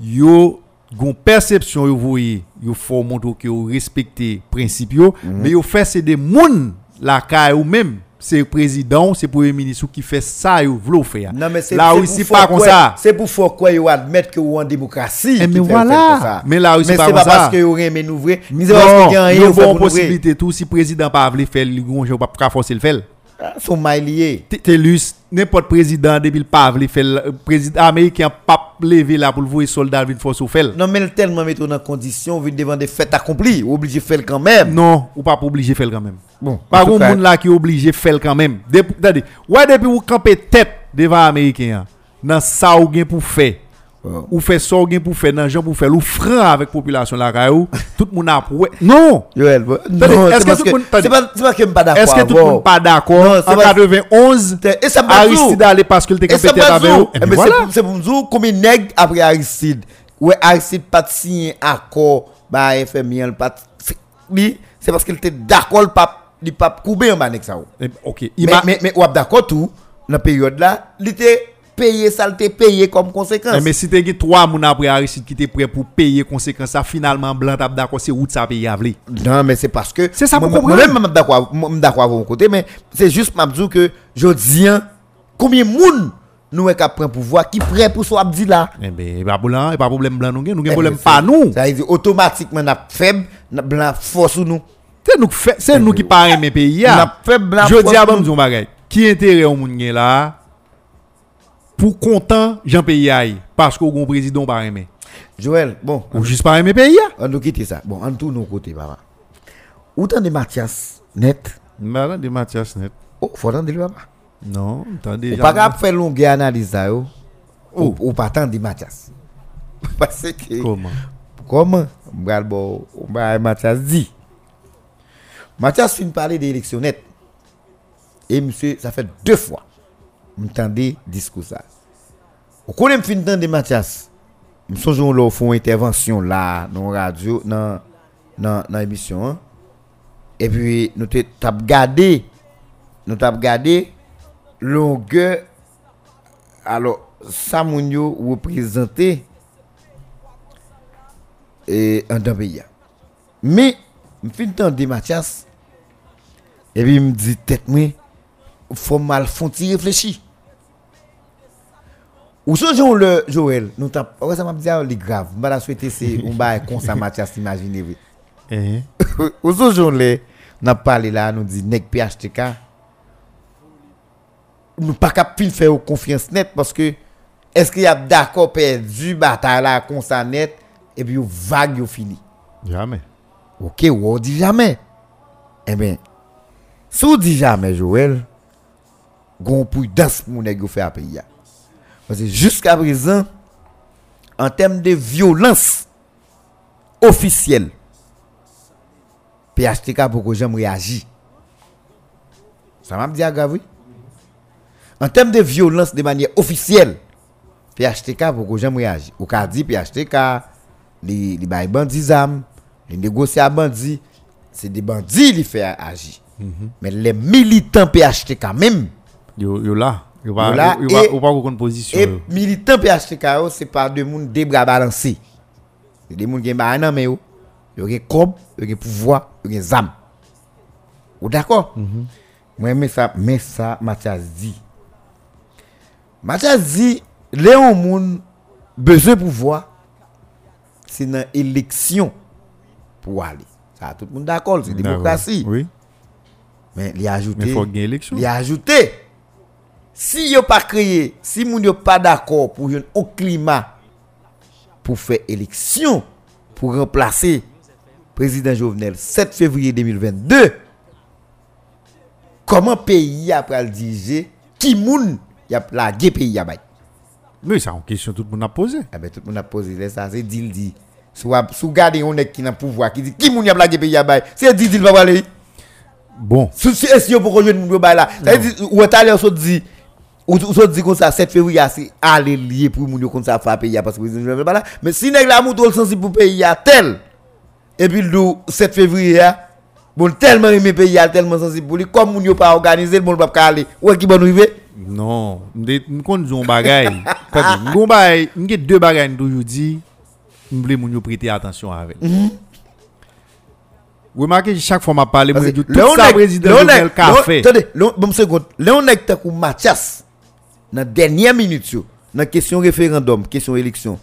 yo gon perception yo voyez, yo faut montrer que yo respecter principe yo, mais yo fait c'est des monde la caille ou même c'est le président, c'est le premier ministre qui fait ça et vous le faites. Non, mais c'est la Russie pas comme ça. C'est pour faire quoi vous admettre que vous en démocratie. Mais voilà. Mais la Russie pas comme ça. Mais c'est pas parce que vous aimez nous ouvrir. Mais c'est parce qu'il y a une bonne possibilité tout. Si le président pas voulu faire, il ne peut pas forcer le faire. Son mailier. Télus, n'importe président, depuis le pas voulu faire, le président américain pas levé là pour vous et soldats une force ou faire. Non, mais tellement mettre dans condition, vu devant des faits accomplis, obligé de faire quand même. Non, ou pas obligé de faire quand même. Bon, par contre, monde là qui est obligé de faire quand même. Attendez, ouais, depuis vous campez tête devant américain, dans ça ou bien pour faire. Ou fait ça ou bien pour faire, dans gens pour faire, ou franc avec population là caillou, tout le monde a pour. Non. Yoel, non, est-ce que c'est pas que pas d'accord. Est-ce que tout le monde pas d'accord en 91 et ça Aristide allait parce que il était compétent avec vous. Mais c'est pour nous combien nèg après Aristide. Ouais, Aristide pas signé accord ba FMI pas. C'est parce qu'il était d'accord le pas couper en manek ça. OK. Mais ou d'accord tout dans période là, il était payer ça le payer comme conséquence. Mais si tu as trois moun après Aristide qui t'es prêt pour payer conséquence ça finalement blanc t'a d'accord c'est route ça payer avlé. Non mais c'est parce que c'est ça pour moi même d'accord mon côté mais c'est juste m'a dit que jodi combien moun nous est capable pouvoir qui prêt pour soit dit là. Eh ben pas blanc et pas problème blanc nous gain problème pas nous. Ça veut dire automatiquement n'a faible blanc force nous. C'est nous qui pas aimer pays là. Jodi a bon dit bagay. Qui intérêt au moun là pour content Jean Pays parce que le président pas aimé. Joël, bon, ou juste pas aimé pays. On nous quitte ça. Bon, en tout nos côtés, papa. Autant de Mathias net. Malin de Mathias net. Oh, faut attendre lui papa. Non, attendez. Pas capable faire longue analyse ça yo. Ou pas attendre de Mathias. Parce que Comment Bralbo Mathias dit. Mathias fin parler des élections net. Et monsieur, ça fait deux fois. M'entendez discours ça. Au connaît fin de Mathias. Me songeons leur font intervention là dans radio dans émission hein? Et puis nous t'a regardé longueur alors Samounio représenté et en Dambia. Mais fin de Mathias et puis me dit tête moi faut mal fonti réfléchir. Ou ce jour le Joël, nous t'a ça m'a dit les grave, m'a la souhaité c'est on va comme ça Mathias imaginer. Eh. Ou ce jour le n'a parlé là nous dit nèg PHTK nous pas capable faire confiance net parce que est-ce qu'il y a d'accord perdu bataille là comme ça net et puis vague yo fini. Jamais. OK, on dit jamais. Eh ben si on dit jamais Joël gon prudence pour nèg faire pays parce que jusqu'à présent en termes de violence officielle PHTK pour que j'aime réagir ça m'a dit aggravé en termes de violence de manière officielle PHTK pour que j'aime réagir ou qu'a dit PHTK les bail bandits armes les négocier à bandits c'est des bandits qui fait agir mais les militants PHTK même yo là, yo va aucune position. Et militant PHTK c'est pas de monde des bras balancés. C'est des monde qui ba nan mais yo gen cob, yo gen pouvoir, yo gen zam. Ou d'accord? Moi mais ça Mathias dit. Mathias dit Léon moun besoin pouvoir c'est dans élection pour aller. Ça tout le monde d'accord, c'est démocratie. Oui. Mais il a ajouté si yo pas créé, si moun yo pas d'accord pour yon au climat pour faire élection pour remplacer président Jovenel 7 février 2022 comment pays a pral diriger qui moun y a plagué pays a bay. Mais ça en question tout moun a posé. Eh ben tout moun a posé ça c'est dit sou garder on est qui dans pouvoir qui dit qui moun y a plagué pays a bay c'est dit va aller. Bon. Si yo pour rejoindre moun yo bay là. Ça dit ou t'aller so dit ou ça dit comme ça 7 février c'est aller lier pour moun yo comme ça faire pays parce que président Jovenel pas là mais si nèg la moun trop sensible pour pays a tel et puis le 7 février bon tellement aimer pays a tellement sensible pour lui comme moun yo pas organisé bon pas aller ou qui bon arriver non me connais un bagay bon bagay m'ai deux bagay toujours dit m'vle moun yo prêter attention avec Remarquez, chaque fois m'a parlé, moi, tout ça, président Jovenel café. Attendez, bon seconde. Léonec Takou Mathias, dans la dernière minute, dans la question référendum, question élection,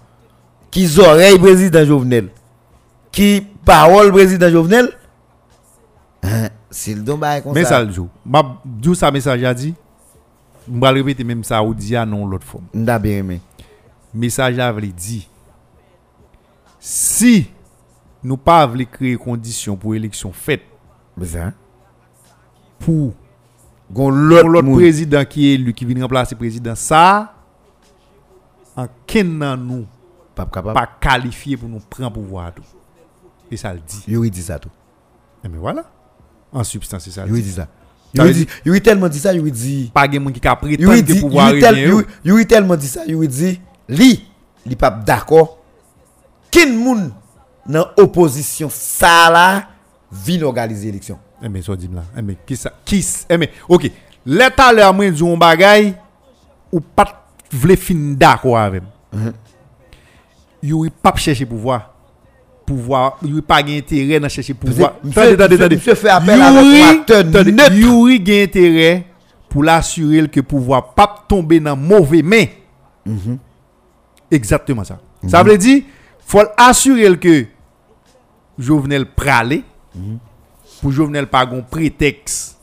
qui oreille président Jovenel, qui parole président Jovenel, c'est le don bail comme ça. Mais ça le joue. D'où ça message a dit, je vais répéter même ça, ou dit à non l'autre fois. N'a bien aimé. Message a dit, si nous pas voulons créer conditions pour élection faite pour l'autre président qui est élu qui vient remplacer président ça en qu'en nous pas qualifié pour nous prendre pouvoir tout et ça le dit Youri dit ça tout et mais voilà en substance c'est ça Youri dit ça Youri tellement dit ça Youri dit pas quelqu'un qui caprit de pouvoir Youri tellement dit ça Youri dit li pas d'accord kin moun dans opposition ça là vient organiser élection mais ça dit là mais qui ça qui mais OK l'état leur moi dit un bagay ou pas vle fin d'accord avec Youri pas chercher pouvoir Youri pas gain intérêt dans chercher pouvoir attendez monsieur fait appel avec acteur Youri gain intérêt pour l'assurer que pouvoir pas tomber dans mauvais main exactement ça ça veut dire faut assurer que Jovenel prale pour Jovenel pas gon prétexte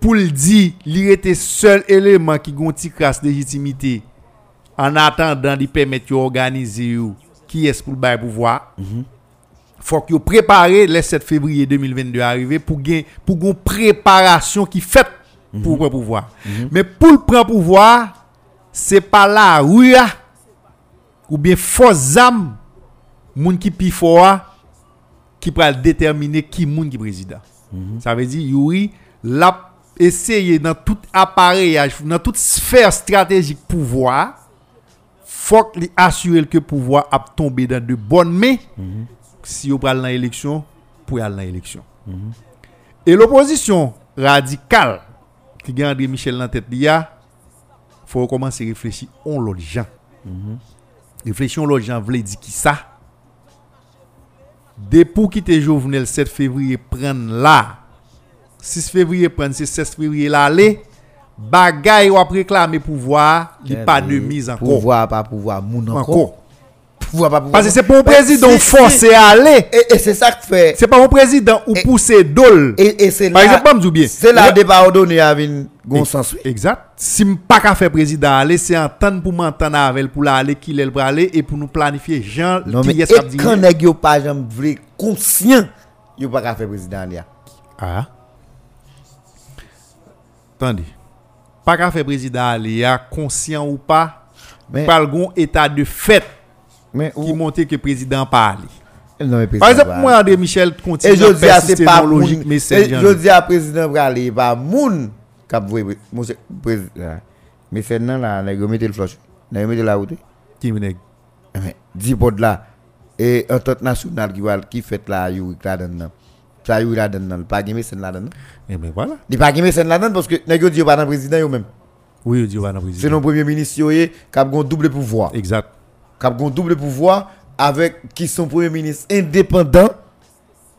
pour le dire li était seul élément qui gon ti crasse légitimité en attendant de permettre organiser qui est pour le pouvoir faut que préparer le 7 février 2022 arriver pour gon préparation qui fait pour le pouvoir mais pour le prendre pouvoir c'est pas la rue ou bien force âme moun ki pi fort qui pral déterminer qui moun ki président ça veut dire Youri l'a essayé dans tout appareillage dans toute sphère stratégique pouvoir faut li assurer que pouvoir a tomber dans de bonnes mains si on pral dans élection pour aller dans élection et l'opposition radicale qui gagne André Michel dans tête li a faut commencer réfléchir on l'autre gens réflexion l'autre gens veulent dire qui ça de pour quitter Jovenel 7 février prendre là 6 février prendre c'est 16 février là aller bagaille ou réclamer pouvoir il pas de mise en pouvoir pas pouvoir moun encore pouvoir pas pouvoir parce que c'est pour un président forcé à aller et c'est ça que fait c'est pas un président ou pousser dol et c'est par exemple me dis bien c'est là débat ordonné avec bon sens exact si me pas qu'à faire président aller c'est entendre pour m'entendre avec pour aller qui l'elle pour aller et pour nous planifier Jean qui est ça dit quand nèg yo pas jamais vrai conscient yo pas qu'à faire président aller ah attendez pas qu'à faire président aller conscient ou pas par gon état de fait mais qui montait que président parle par exemple moi André Michel continue et je dis c'est pas logique mais je dis à président pour aller va moun cap vous président mais c'est non là les remettre le flash les remettre la route qui nèg dit pod là et entente nationale qui fait la Youri là dedans ça Youri là dedans pas gagner c'est là dedans et ben voilà il pas gagner c'est là dedans parce que nèg dit pas dans président eux même oui dit pas dans président c'est non premier ministre qui a un double pouvoir exact qui a un double pouvoir avec qui sont premier ministre indépendant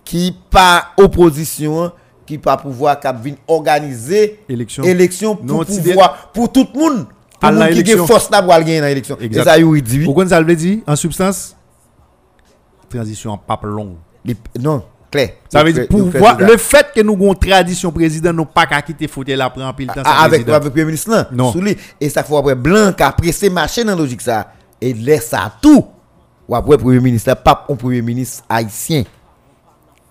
qui pas opposition qui pas pouvoir cap vinn organiser élection pour pouvoir pour tout le monde pour moun ki gen force n'a pour gagner dans élection et ça Youri dit pourquoi ça veut dire en substance transition pas longue non clair ça veut dire pouvoir le fait que nous gon tradition président nous pas qu'à quitter fauteuil là prend pile temps avec premier ministre là sous lui et ça faut après blanc a presser marcher dans logique ça et laisse ça tout ou après premier ministre pas un premier ministre haïtien.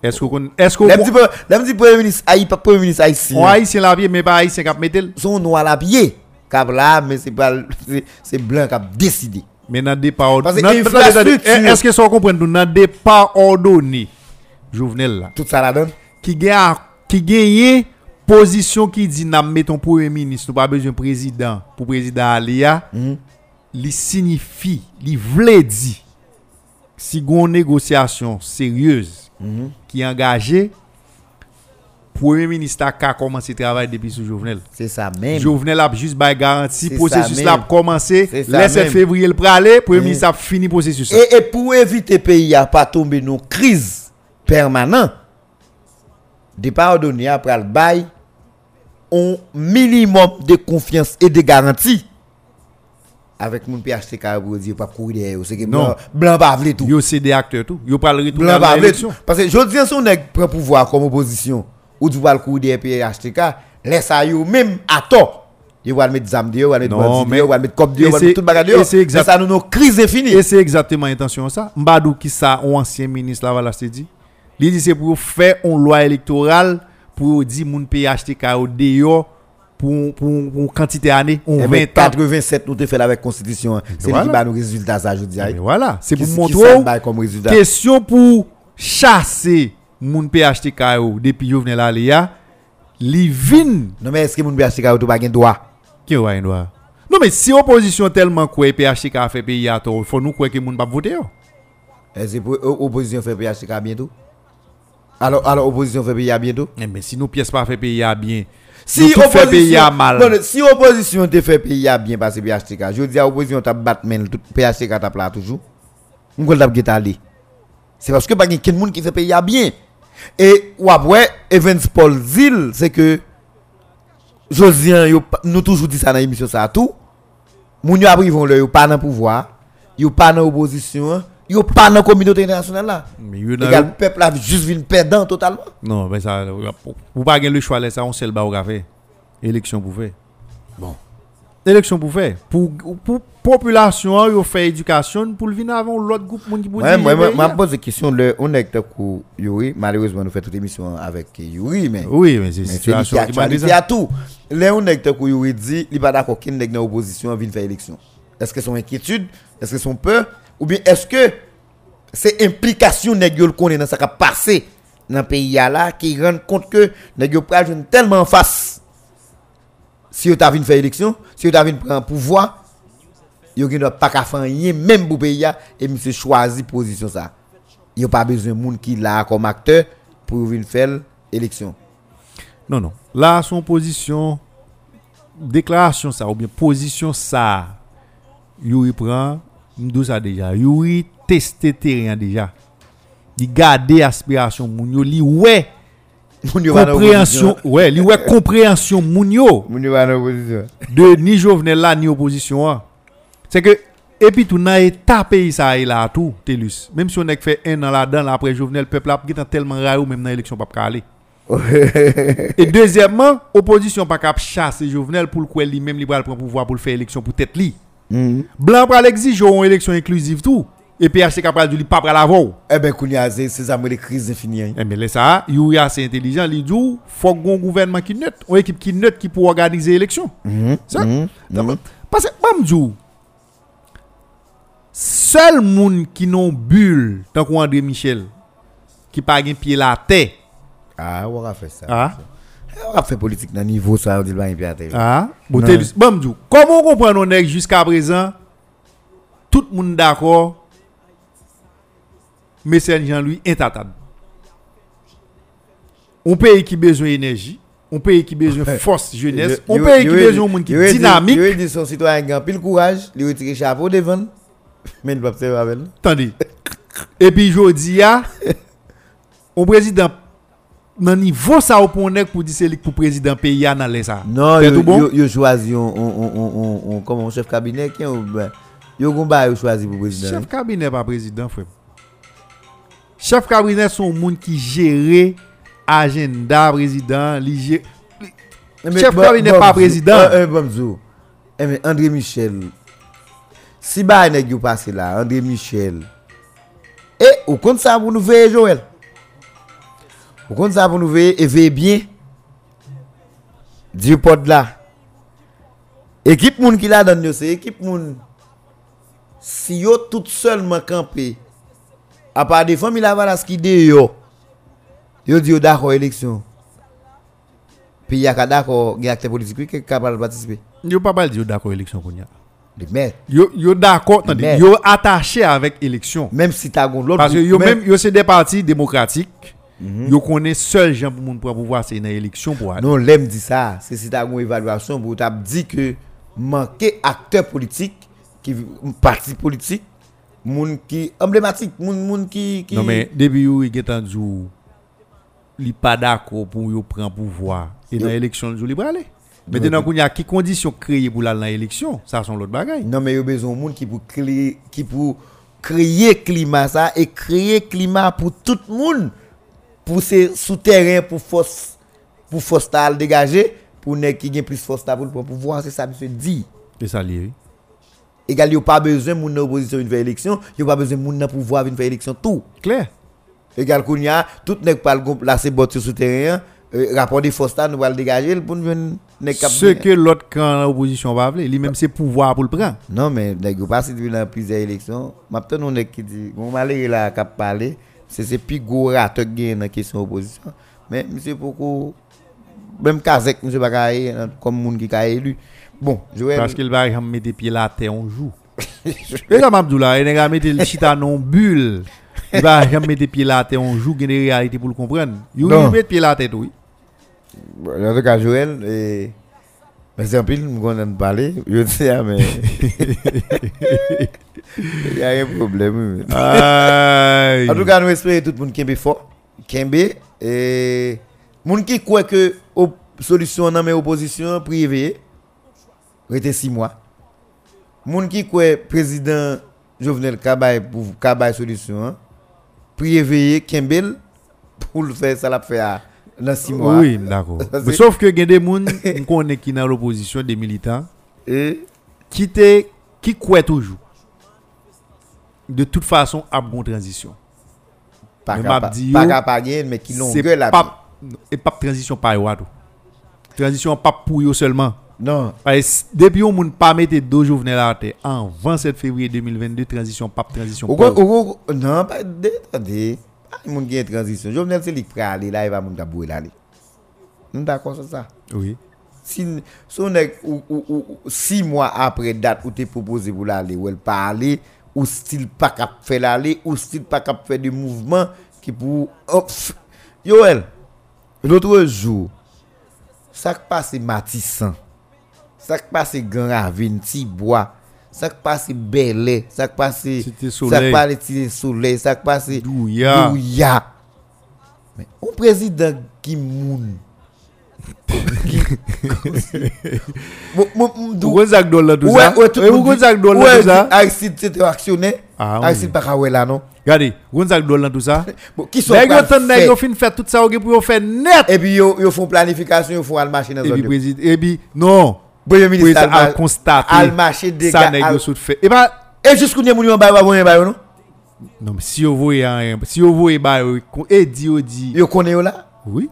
Est-ce que l'homme dit premier ministre Haïti pas premier ministre Haïti. On haïtien la pied mais pas haïtien cap mettre son noir la pied cap là mais c'est pas c'est blanc cap décider. Mais dans des paroles est-ce que ça comprendre nous dans des pas ordonné Jovenel là. Tout ça la donne qui gagne position qui dit n'a mettons premier ministre nous pas besoin président pour président Alia. Li signifie li vle dit si gon négociation sérieuse qui engagé premier ministre a commencé travail depuis sous Jovenel. C'est ça même. Jovenel a juste ba garantie processus là commencé le 7 février le pralé premier ministre a fini processus et pour éviter pays a pas tomber dans crise permanent, des pardonnés après le bail ont minimum de confiance et de garantie. Avec mon PHTK pour dire pas courir derrière c'est que blanc pas vle tout yo c'est des acteurs tout yo pas le retour blanc pas vle tout parce que jodien son nèg prend pouvoir comme opposition ou tu pas courir derrière PHTK laisse à yo même à tort yo va mettre zam yo va mettre bandit yo va mettre cop yo va mettre tout bagarre yo c'est ça nous crise infinie et c'est exactement intention ça Mbadou qui ça un ancien ministre là voilà c'est dit il dit c'est pour faire une loi électorale pour dire mon PHTK au dehors pour quantité d'années, on 87 nous te fait avec constitution. C'est lui qui bat nos résultats ça je dis. Voilà, c'est pour montrer comme résultat. Question pour chasser mon PHTK depuis Jovenel Alia, li vin. Non mais est-ce que mon PHTK tout pas gain droit? Qui a un droit? Non mais si opposition tellement quoi PHTK a fait pays à tort, faut nous croire que mon pas voter. Est-ce que opposition fait PHTK bientôt? Alors opposition fait pays à bientôt? Mais si nous pièce pas fait pays à bien. Si opposition mal. Non, si opposition te fait pays à bien parce que PHTK. Je dis à opposition t'a Batman tout PHTK t'a plat toujours. On va t'a aller. C'est parce que pas quelqu'un monde qui fait pays à bien. Et ou après Evans Paul Zil c'est que Josian nous toujours dit ça dans l'émission ça tout. Moun yo après vont le pas dans pouvoir, yo pas dans opposition. Il n'y a pas dans communauté internationale là. Le peuple a juste vu perdant totalement. Non, mais ça, vous n'avez pas le choix, ça, on sait le bas au café. Élection pour faire. Bon. Élection pour faire. Pour population, on fait éducation pour le venir avant l'autre groupe. Moi, je pose la question, on est avec Youri. Malheureusement, nous faisons toute émission avec Youri, mais. Oui, mais c'est une situation qui a tout. Là, on est avec Youri dit, il n'y a pas d'accord qu'il n'y a pas d'opposition à faire élection. Est-ce que son inquiétude? Est-ce que son peur? Ou bien est-ce que c'est implication nèg yo connaît dans ça qui a passé dans pays là qui rend compte que nèg yo pral joine tellement en face si yo ta vinn faire élection si yo ta vinn prendre pouvoir yo gen doit pas ka faire rien même pour pays et monsieur choisi position ça yo pas besoin moun qui là comme acteur pour venir faire élection non là son position déclaration ça ou bien position ça yo reprend M'dou ça déjà. Youri testé terrain déjà. Il garder aspiration moun yo, li ouais. Compréhension, ouais, li ouais compréhension moun yo. Moun yo en opposition. De ni Jovenel là ni opposition. C'est que et puis tout na état pays ça là tout Telus. Même si on a fait un an là-dedans après Jovenel peuple a tellement rare même dans élection pas ka aller. Et deuxièmement, opposition pas capable chasser Jovenel pour quoi lui même li pral prendre pouvoir pour faire élection pour tête li. Blanc pral exige une élection inclusive tout et PHTK pral dit pas pral avoir. Eh ben kounya c'est ça les crises infinies. Eh ben les ça, Youri assez intelligent, il dit faut un gouvernement qui neutre, une équipe qui neutre qui pour organiser l'élection. Ça. Parce que bam djou seul monde qui non bulle tant qu'on André Michel qui pas gain pied la terre. Ah, on va faire ça. On a fait politique dans niveau ça on dit pas impératif. Ah, bon Telus, bamdou. Comment on comprend nos nèg jusqu'à présent tout le monde d'accord mais c'est Jean-Louis intatable. On pays qui besoin d'énergie, on pays qui besoin force jeunesse, on pays qui besoin monde qui dynamique. Il dit son citoyen grand pile courage, il retire chapeau devant mais il va observer avec. Attendez. Et puis jodi a on président dans niveau ça au ponnek pour dire c'est pour président pays dans les ça non yo choisi on comme chef cabinet qui yo gon ba yo choisi pour président chef cabinet pas président frère chef cabinet sont monde qui gérer agenda président li chef cabinet pas président bonjour mais André Michel si ba nèg yo passé là André Michel et au compte ça pour nous veiller Joël. Vous comprenez ça pour nous veiller bien. Dieu porte là. Équipe moun qui la donne, c'est équipe moun. Si yo tout seulement campé, à part des familles là voilà ce qui dit yo. Yo dit d'accord élection. Puis y a ka d'accord, y a acteur politique qui capable participer. Yo pas pas dire d'accord élection konya. Mais yo d'accord, attendez, yo attaché avec élection. Même si ta gon l'autre parce que yo même yo c'est des partis démocratiques. Yo connaît seul gens pour moun pour pouvoir c'est une élection pour aller. Non, l'aime dit ça, c'est si ta une évaluation pour t'a dit que manquer acteur politique qui parti politique moun qui emblématique, moun qui non mais depuis où il est en jour il pas d'accord pour yo prendre pouvoir et dans élection jour il va aller. Maintenant qu'on y a qui conditions créées pour la l'élection, ça sont l'autre bagaille. Non mais il y a besoin moun qui pour créer climat ça et créer climat pour tout le monde pour ces souterrains pour force ta dégager pour ne qui gagne plus force ta pour pouvoir c'est ça monsieur dit. C'est ça lié. Égal, il n'y a pas besoin de l'opposition à une élection, il n'y a pas besoin de pouvoir à une élection tout. Clair. Égal, il y a tout le monde qui a placé bot sur le terrain, rapport des forces, nous allons dégager pour nous. Ce que l'autre camp l'opposition va appeler, lui-même c'est pouvoir pour le prendre. Non, mais il n'y a pas de plusieurs élections. Maintenant, on dit, on va aller là, on parler, c'est plus gros raté qui est en question opposition. Mais, monsieur, pourquoi, même Kazek, monsieur Bagaye, comme le monde qui a élu. Bon, parce qu'il va mettre des pieds là terre on joue. Et comme Abdoulaye, il va mettre le chita non bulle. Il va mettre des pieds là terre on joue, il y a une réalité pour le comprendre. Il va mettre des pieds là terre oui. En tout cas, Joël, mais c'est un peu nous qu'on parler, je sais mais il y a un problème. En tout cas, nous espérons tout le monde qui est fort, qui est et monde qui croit que solution dans mes oppositions privées. Rete 6 mois. Moun ki kwe président Jovenel Kabay pour Kabay solution. Priéveillé Kembel pour le faire ça l'a fait dans 6 mois. Oui, d'accord. Sauf que gen des moun connaît qui dans l'opposition des militants et qui kwe toujours. De toute façon a bon transition. Pas pas gain mais qui longue la et pas transition pas yo tout. Transition pas pour yo seulement. Non. Depuis on ne pas mettre deux Jovenel à terre en 27 février 2022 transition pape transition. Non pas attendez. Il monde qui transition. Jovenel c'est lui qui aller là il va monde tabouer là. Nous d'accord sur ça. Oui. Si son 6 mois après date où tu proposé pour l'aller ou elle pas aller ou style pas cap faire l'aller ou style pas cap faire des mouvements qui pour Yoel. L'autre jour ça passe Matissan. Ça passe Grand Ravine, Tibois, ça passe Belé, ça passe Cité Soleil, ça passe Douya. Mais un président qui moun. Regardez, Gonzague Dolan tout ça. Qui sont les gens qui ont fait tout ça pour faire net. Et puis ils font planification, ils font la machine dans le président. Et puis non. Premier ministre a constaté ça négocié fait et jusqu'où nous nous non non mais si vous voyez si vous voyez et dit vous connaissez là oui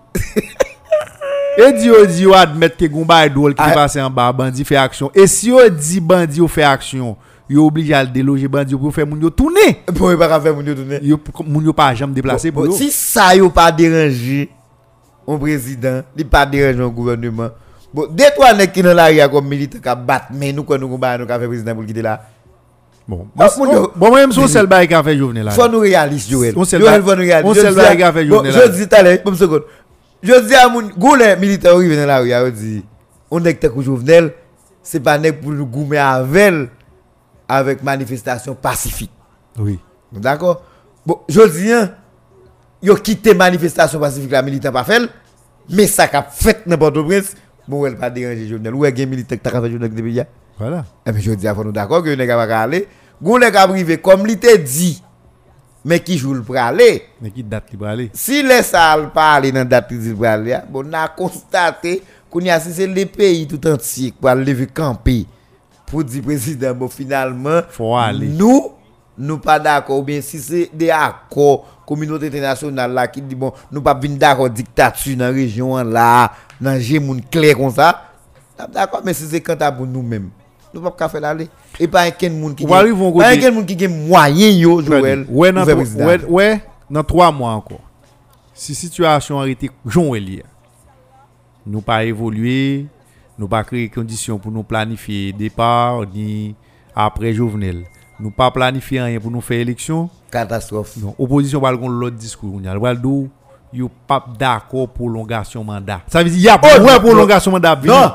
et dit admettre que gomba est drôle qui passe en bas bandit fait action et si vous dit bandit fait action vous obligé à déloger bandit pour faire moun yo tourner pour pas faire moun yo tourner moun yo pas jamais déplacer pour si ça yo pas déranger un président il pas déranger un gouvernement. Bon, dès toi, on est qui dans l'arrière comme militant qui a battu, mais nous, quand nous combattons, nous avons fait président pour quitter là. Bon, moi-même, on s'est le bail qui a fait Jovenel là. Soit nous réalistes, Joël. On s'est le bail qui a fait Jovenel là. Je dis, allez, comme seconde. Je dis à mon goulet militant qui vient dans l'arrière, je dis, on est que Jovenel, c'est pas nec pour nous goumer avec manifestation pacifique. Oui. D'accord? Bon, je dis, ils ont quitté manifestation pacifique, la militant pas fait, mais ça a fait n'importe quoi. Bon, elle pas déranger Jovenel. Ou elle est militaire qui a fait Jovenel depuis hier. Voilà. Et puis je dis avant nous d'accord que nous n'avons pas aller. Goulet a privé comme il te dit. Mais qui joue le pralé. Mais qui date le pralé. Si les salles parlent dans la date du pralé, bon, on a constaté qu'on y a assisté les pays tout entier pour aller lever camper. Pour dire président, bon, finalement, faut aller. Nous, nous pas d'accord. Ou bien si c'est des accords, communauté internationale là qui dit bon, nous pas venir d'accord dictature dans la région là. Nan j'ai moun clair comme ça d'accord mais si c'est quand à pour nous-mêmes nous pas faire l'aller et pas un ken moun qui pas un ken moun qui gagne moyen yo Joël ouais dans 3 mois encore si situation arrêté Joël nous pas évoluer nous pas créer conditions pour nous planifier départ ni après Jovenel nous pas planifier rien pour nous faire élection catastrophe non opposition va l'autre discours on y a le il n'y a pas d'accord pour prolongation mandat. Ça veut dire qu'il y a pas de prolongation mandat. Non.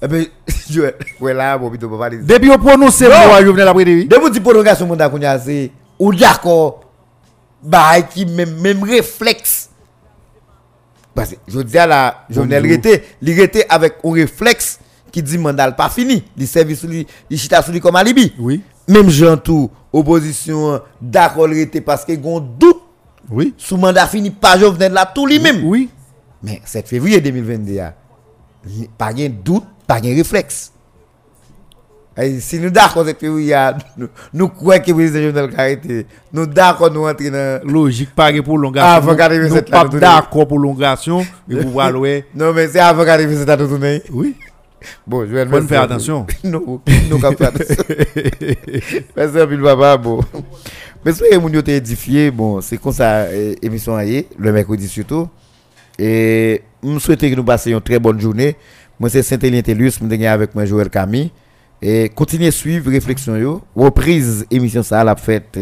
Eh bien, Joël, voilà, bon, plutôt pas. Depuis on prononce le mot, Jovenel après lui. Depuis on dit prolongation, mon d'accord, c'est ou d'accord, bah qui même réflexe. Parce que je dis à la Jovenel, il était avec un réflexe qui dit mandat pas fini, il service lui, il chita sur lui comme alibi. Oui. Même gens tout opposition d'accord était parce qu'ils ont doute. Oui. Sous mandat fini pas Jovenel là tout lui-même. Oui. Mais 7 février 2022, pas de doute. Pas de réflexe. Et si nous d'accord avec nous croyons que le président Jovenel Carité, nous d'accord nous entrer dans logique pas de prolongation. Avant d'arriver cette année. Nous d'accord prolongation et vous voir l'oué. Non mais c'est avant d'arriver cette année. Oui. Bon, je vais le faire attention. Non, nous capons attention. Parce que le papa bon. Mais si vous êtes édifié, bon, c'est comme ça émission ailleurs le mercredi surtout. Et nous souhaitons que nous passions une très bonne journée. Moi, c'est Saint-Hélène Tellus, je suis avec moi, Joël Camille. Et continuez à suivre Réflexion. Reprise émission ça à la fête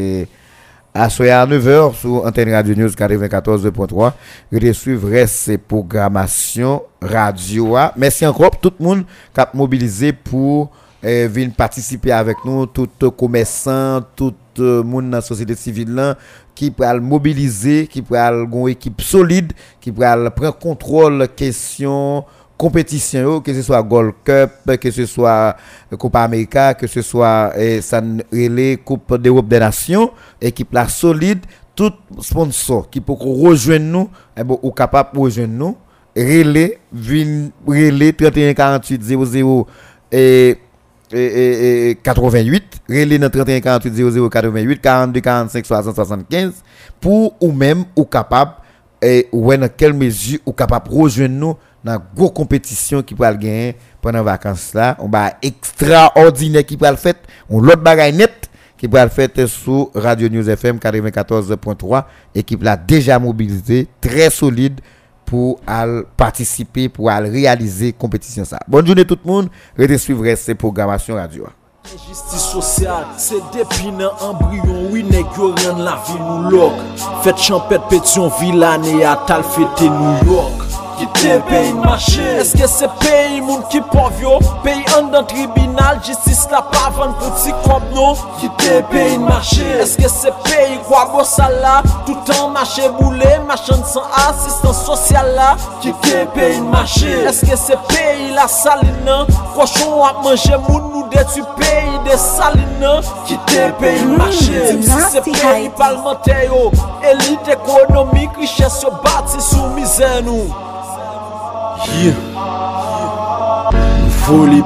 à 9h sur Antenne Radio News 94.3. Vous suivrez ces programmations radio. Merci encore tout le monde qui a mobilisé pour venir participer avec nous. Tout commerçant, tout monde dans la société civile qui peut mobiliser, qui peut avoir une équipe solide, qui peut prendre contrôle des questions. Compétition, que ce soit Gold Cup, que ce soit Coupe América, que ce soit San Relais, Coupe d'Europe des Nations, équipe la solide, tout sponsor qui peut rejoindre nous, ou capable de rejoindre nous, Relais, Relais 314800 et 88, Relais 314800 88, 42 45 60 75, pour ou même ou capable, et ou dans quelle mesure ou capable de rejoindre nous. Dans gros compétition qui peut gagner pendant vacances là on va extraordinaire qui peut le faire on l'autre bagaille net qui peut le faire sur Radio News FM 94.3 équipe là déjà mobilisée très solide pour participer pour réaliser compétition ça bonne journée tout le monde restez suivre ces programmations radio. Justice sociale, c'est depuis un embryon, oui, n'est que la vie nous loque. Faites champêtre Pétionville, année à tal fêter New York. Qui t'es pays de marché? Est-ce que c'est pays, monde qui pauvre? Pays en dans tribunal, justice la pavane pour petit comme nous. Qui t'es pays de marché? Est-ce que c'est pays, quoi, beau sala? Tout en marché boulé, marchand sans assistance sociale là. Qui t'es pays de marché? Est-ce que c'est pays, la saline? Cochon à manger, moun nous détruit pays. De Salina qui te paye le marché. Si c'est pays parlementaire, élite économique, richesse se bâtit sous misère nous. Yeah. Volib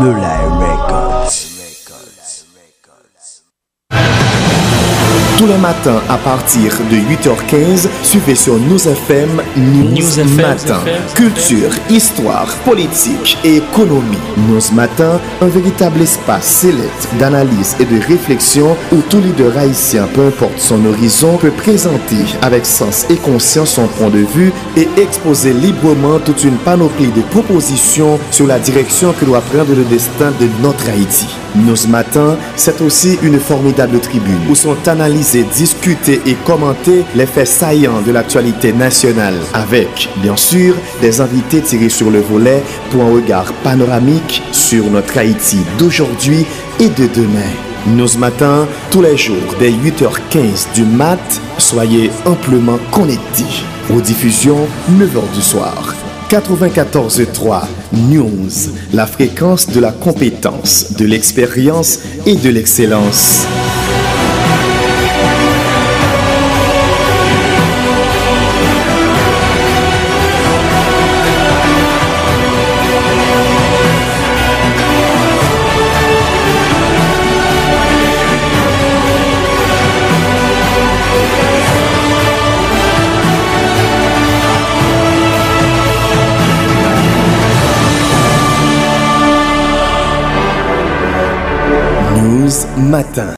Mula Records. Tous les matins à partir de 8h15, suivez sur News FM, News Matin. Culture, histoire, politique et économie. News Matin, un véritable espace sélect d'analyse et de réflexion où tout leader haïtien, peu importe son horizon, peut présenter avec sens et conscience son point de vue et exposer librement toute une panoplie de propositions sur la direction que doit prendre le destin de notre Haïti. News Matin, c'est aussi une formidable tribune où sont analysés, discutés et commentés les faits saillants de l'actualité nationale avec, bien sûr, des invités tirés sur le volet pour un regard panoramique sur notre Haïti d'aujourd'hui et de demain. News Matin, tous les jours dès 8h15 du mat, soyez amplement connectés. Aux diffusions, 9h du soir. 94.3 News, la fréquence de la compétence, de l'expérience et de l'excellence. Matin.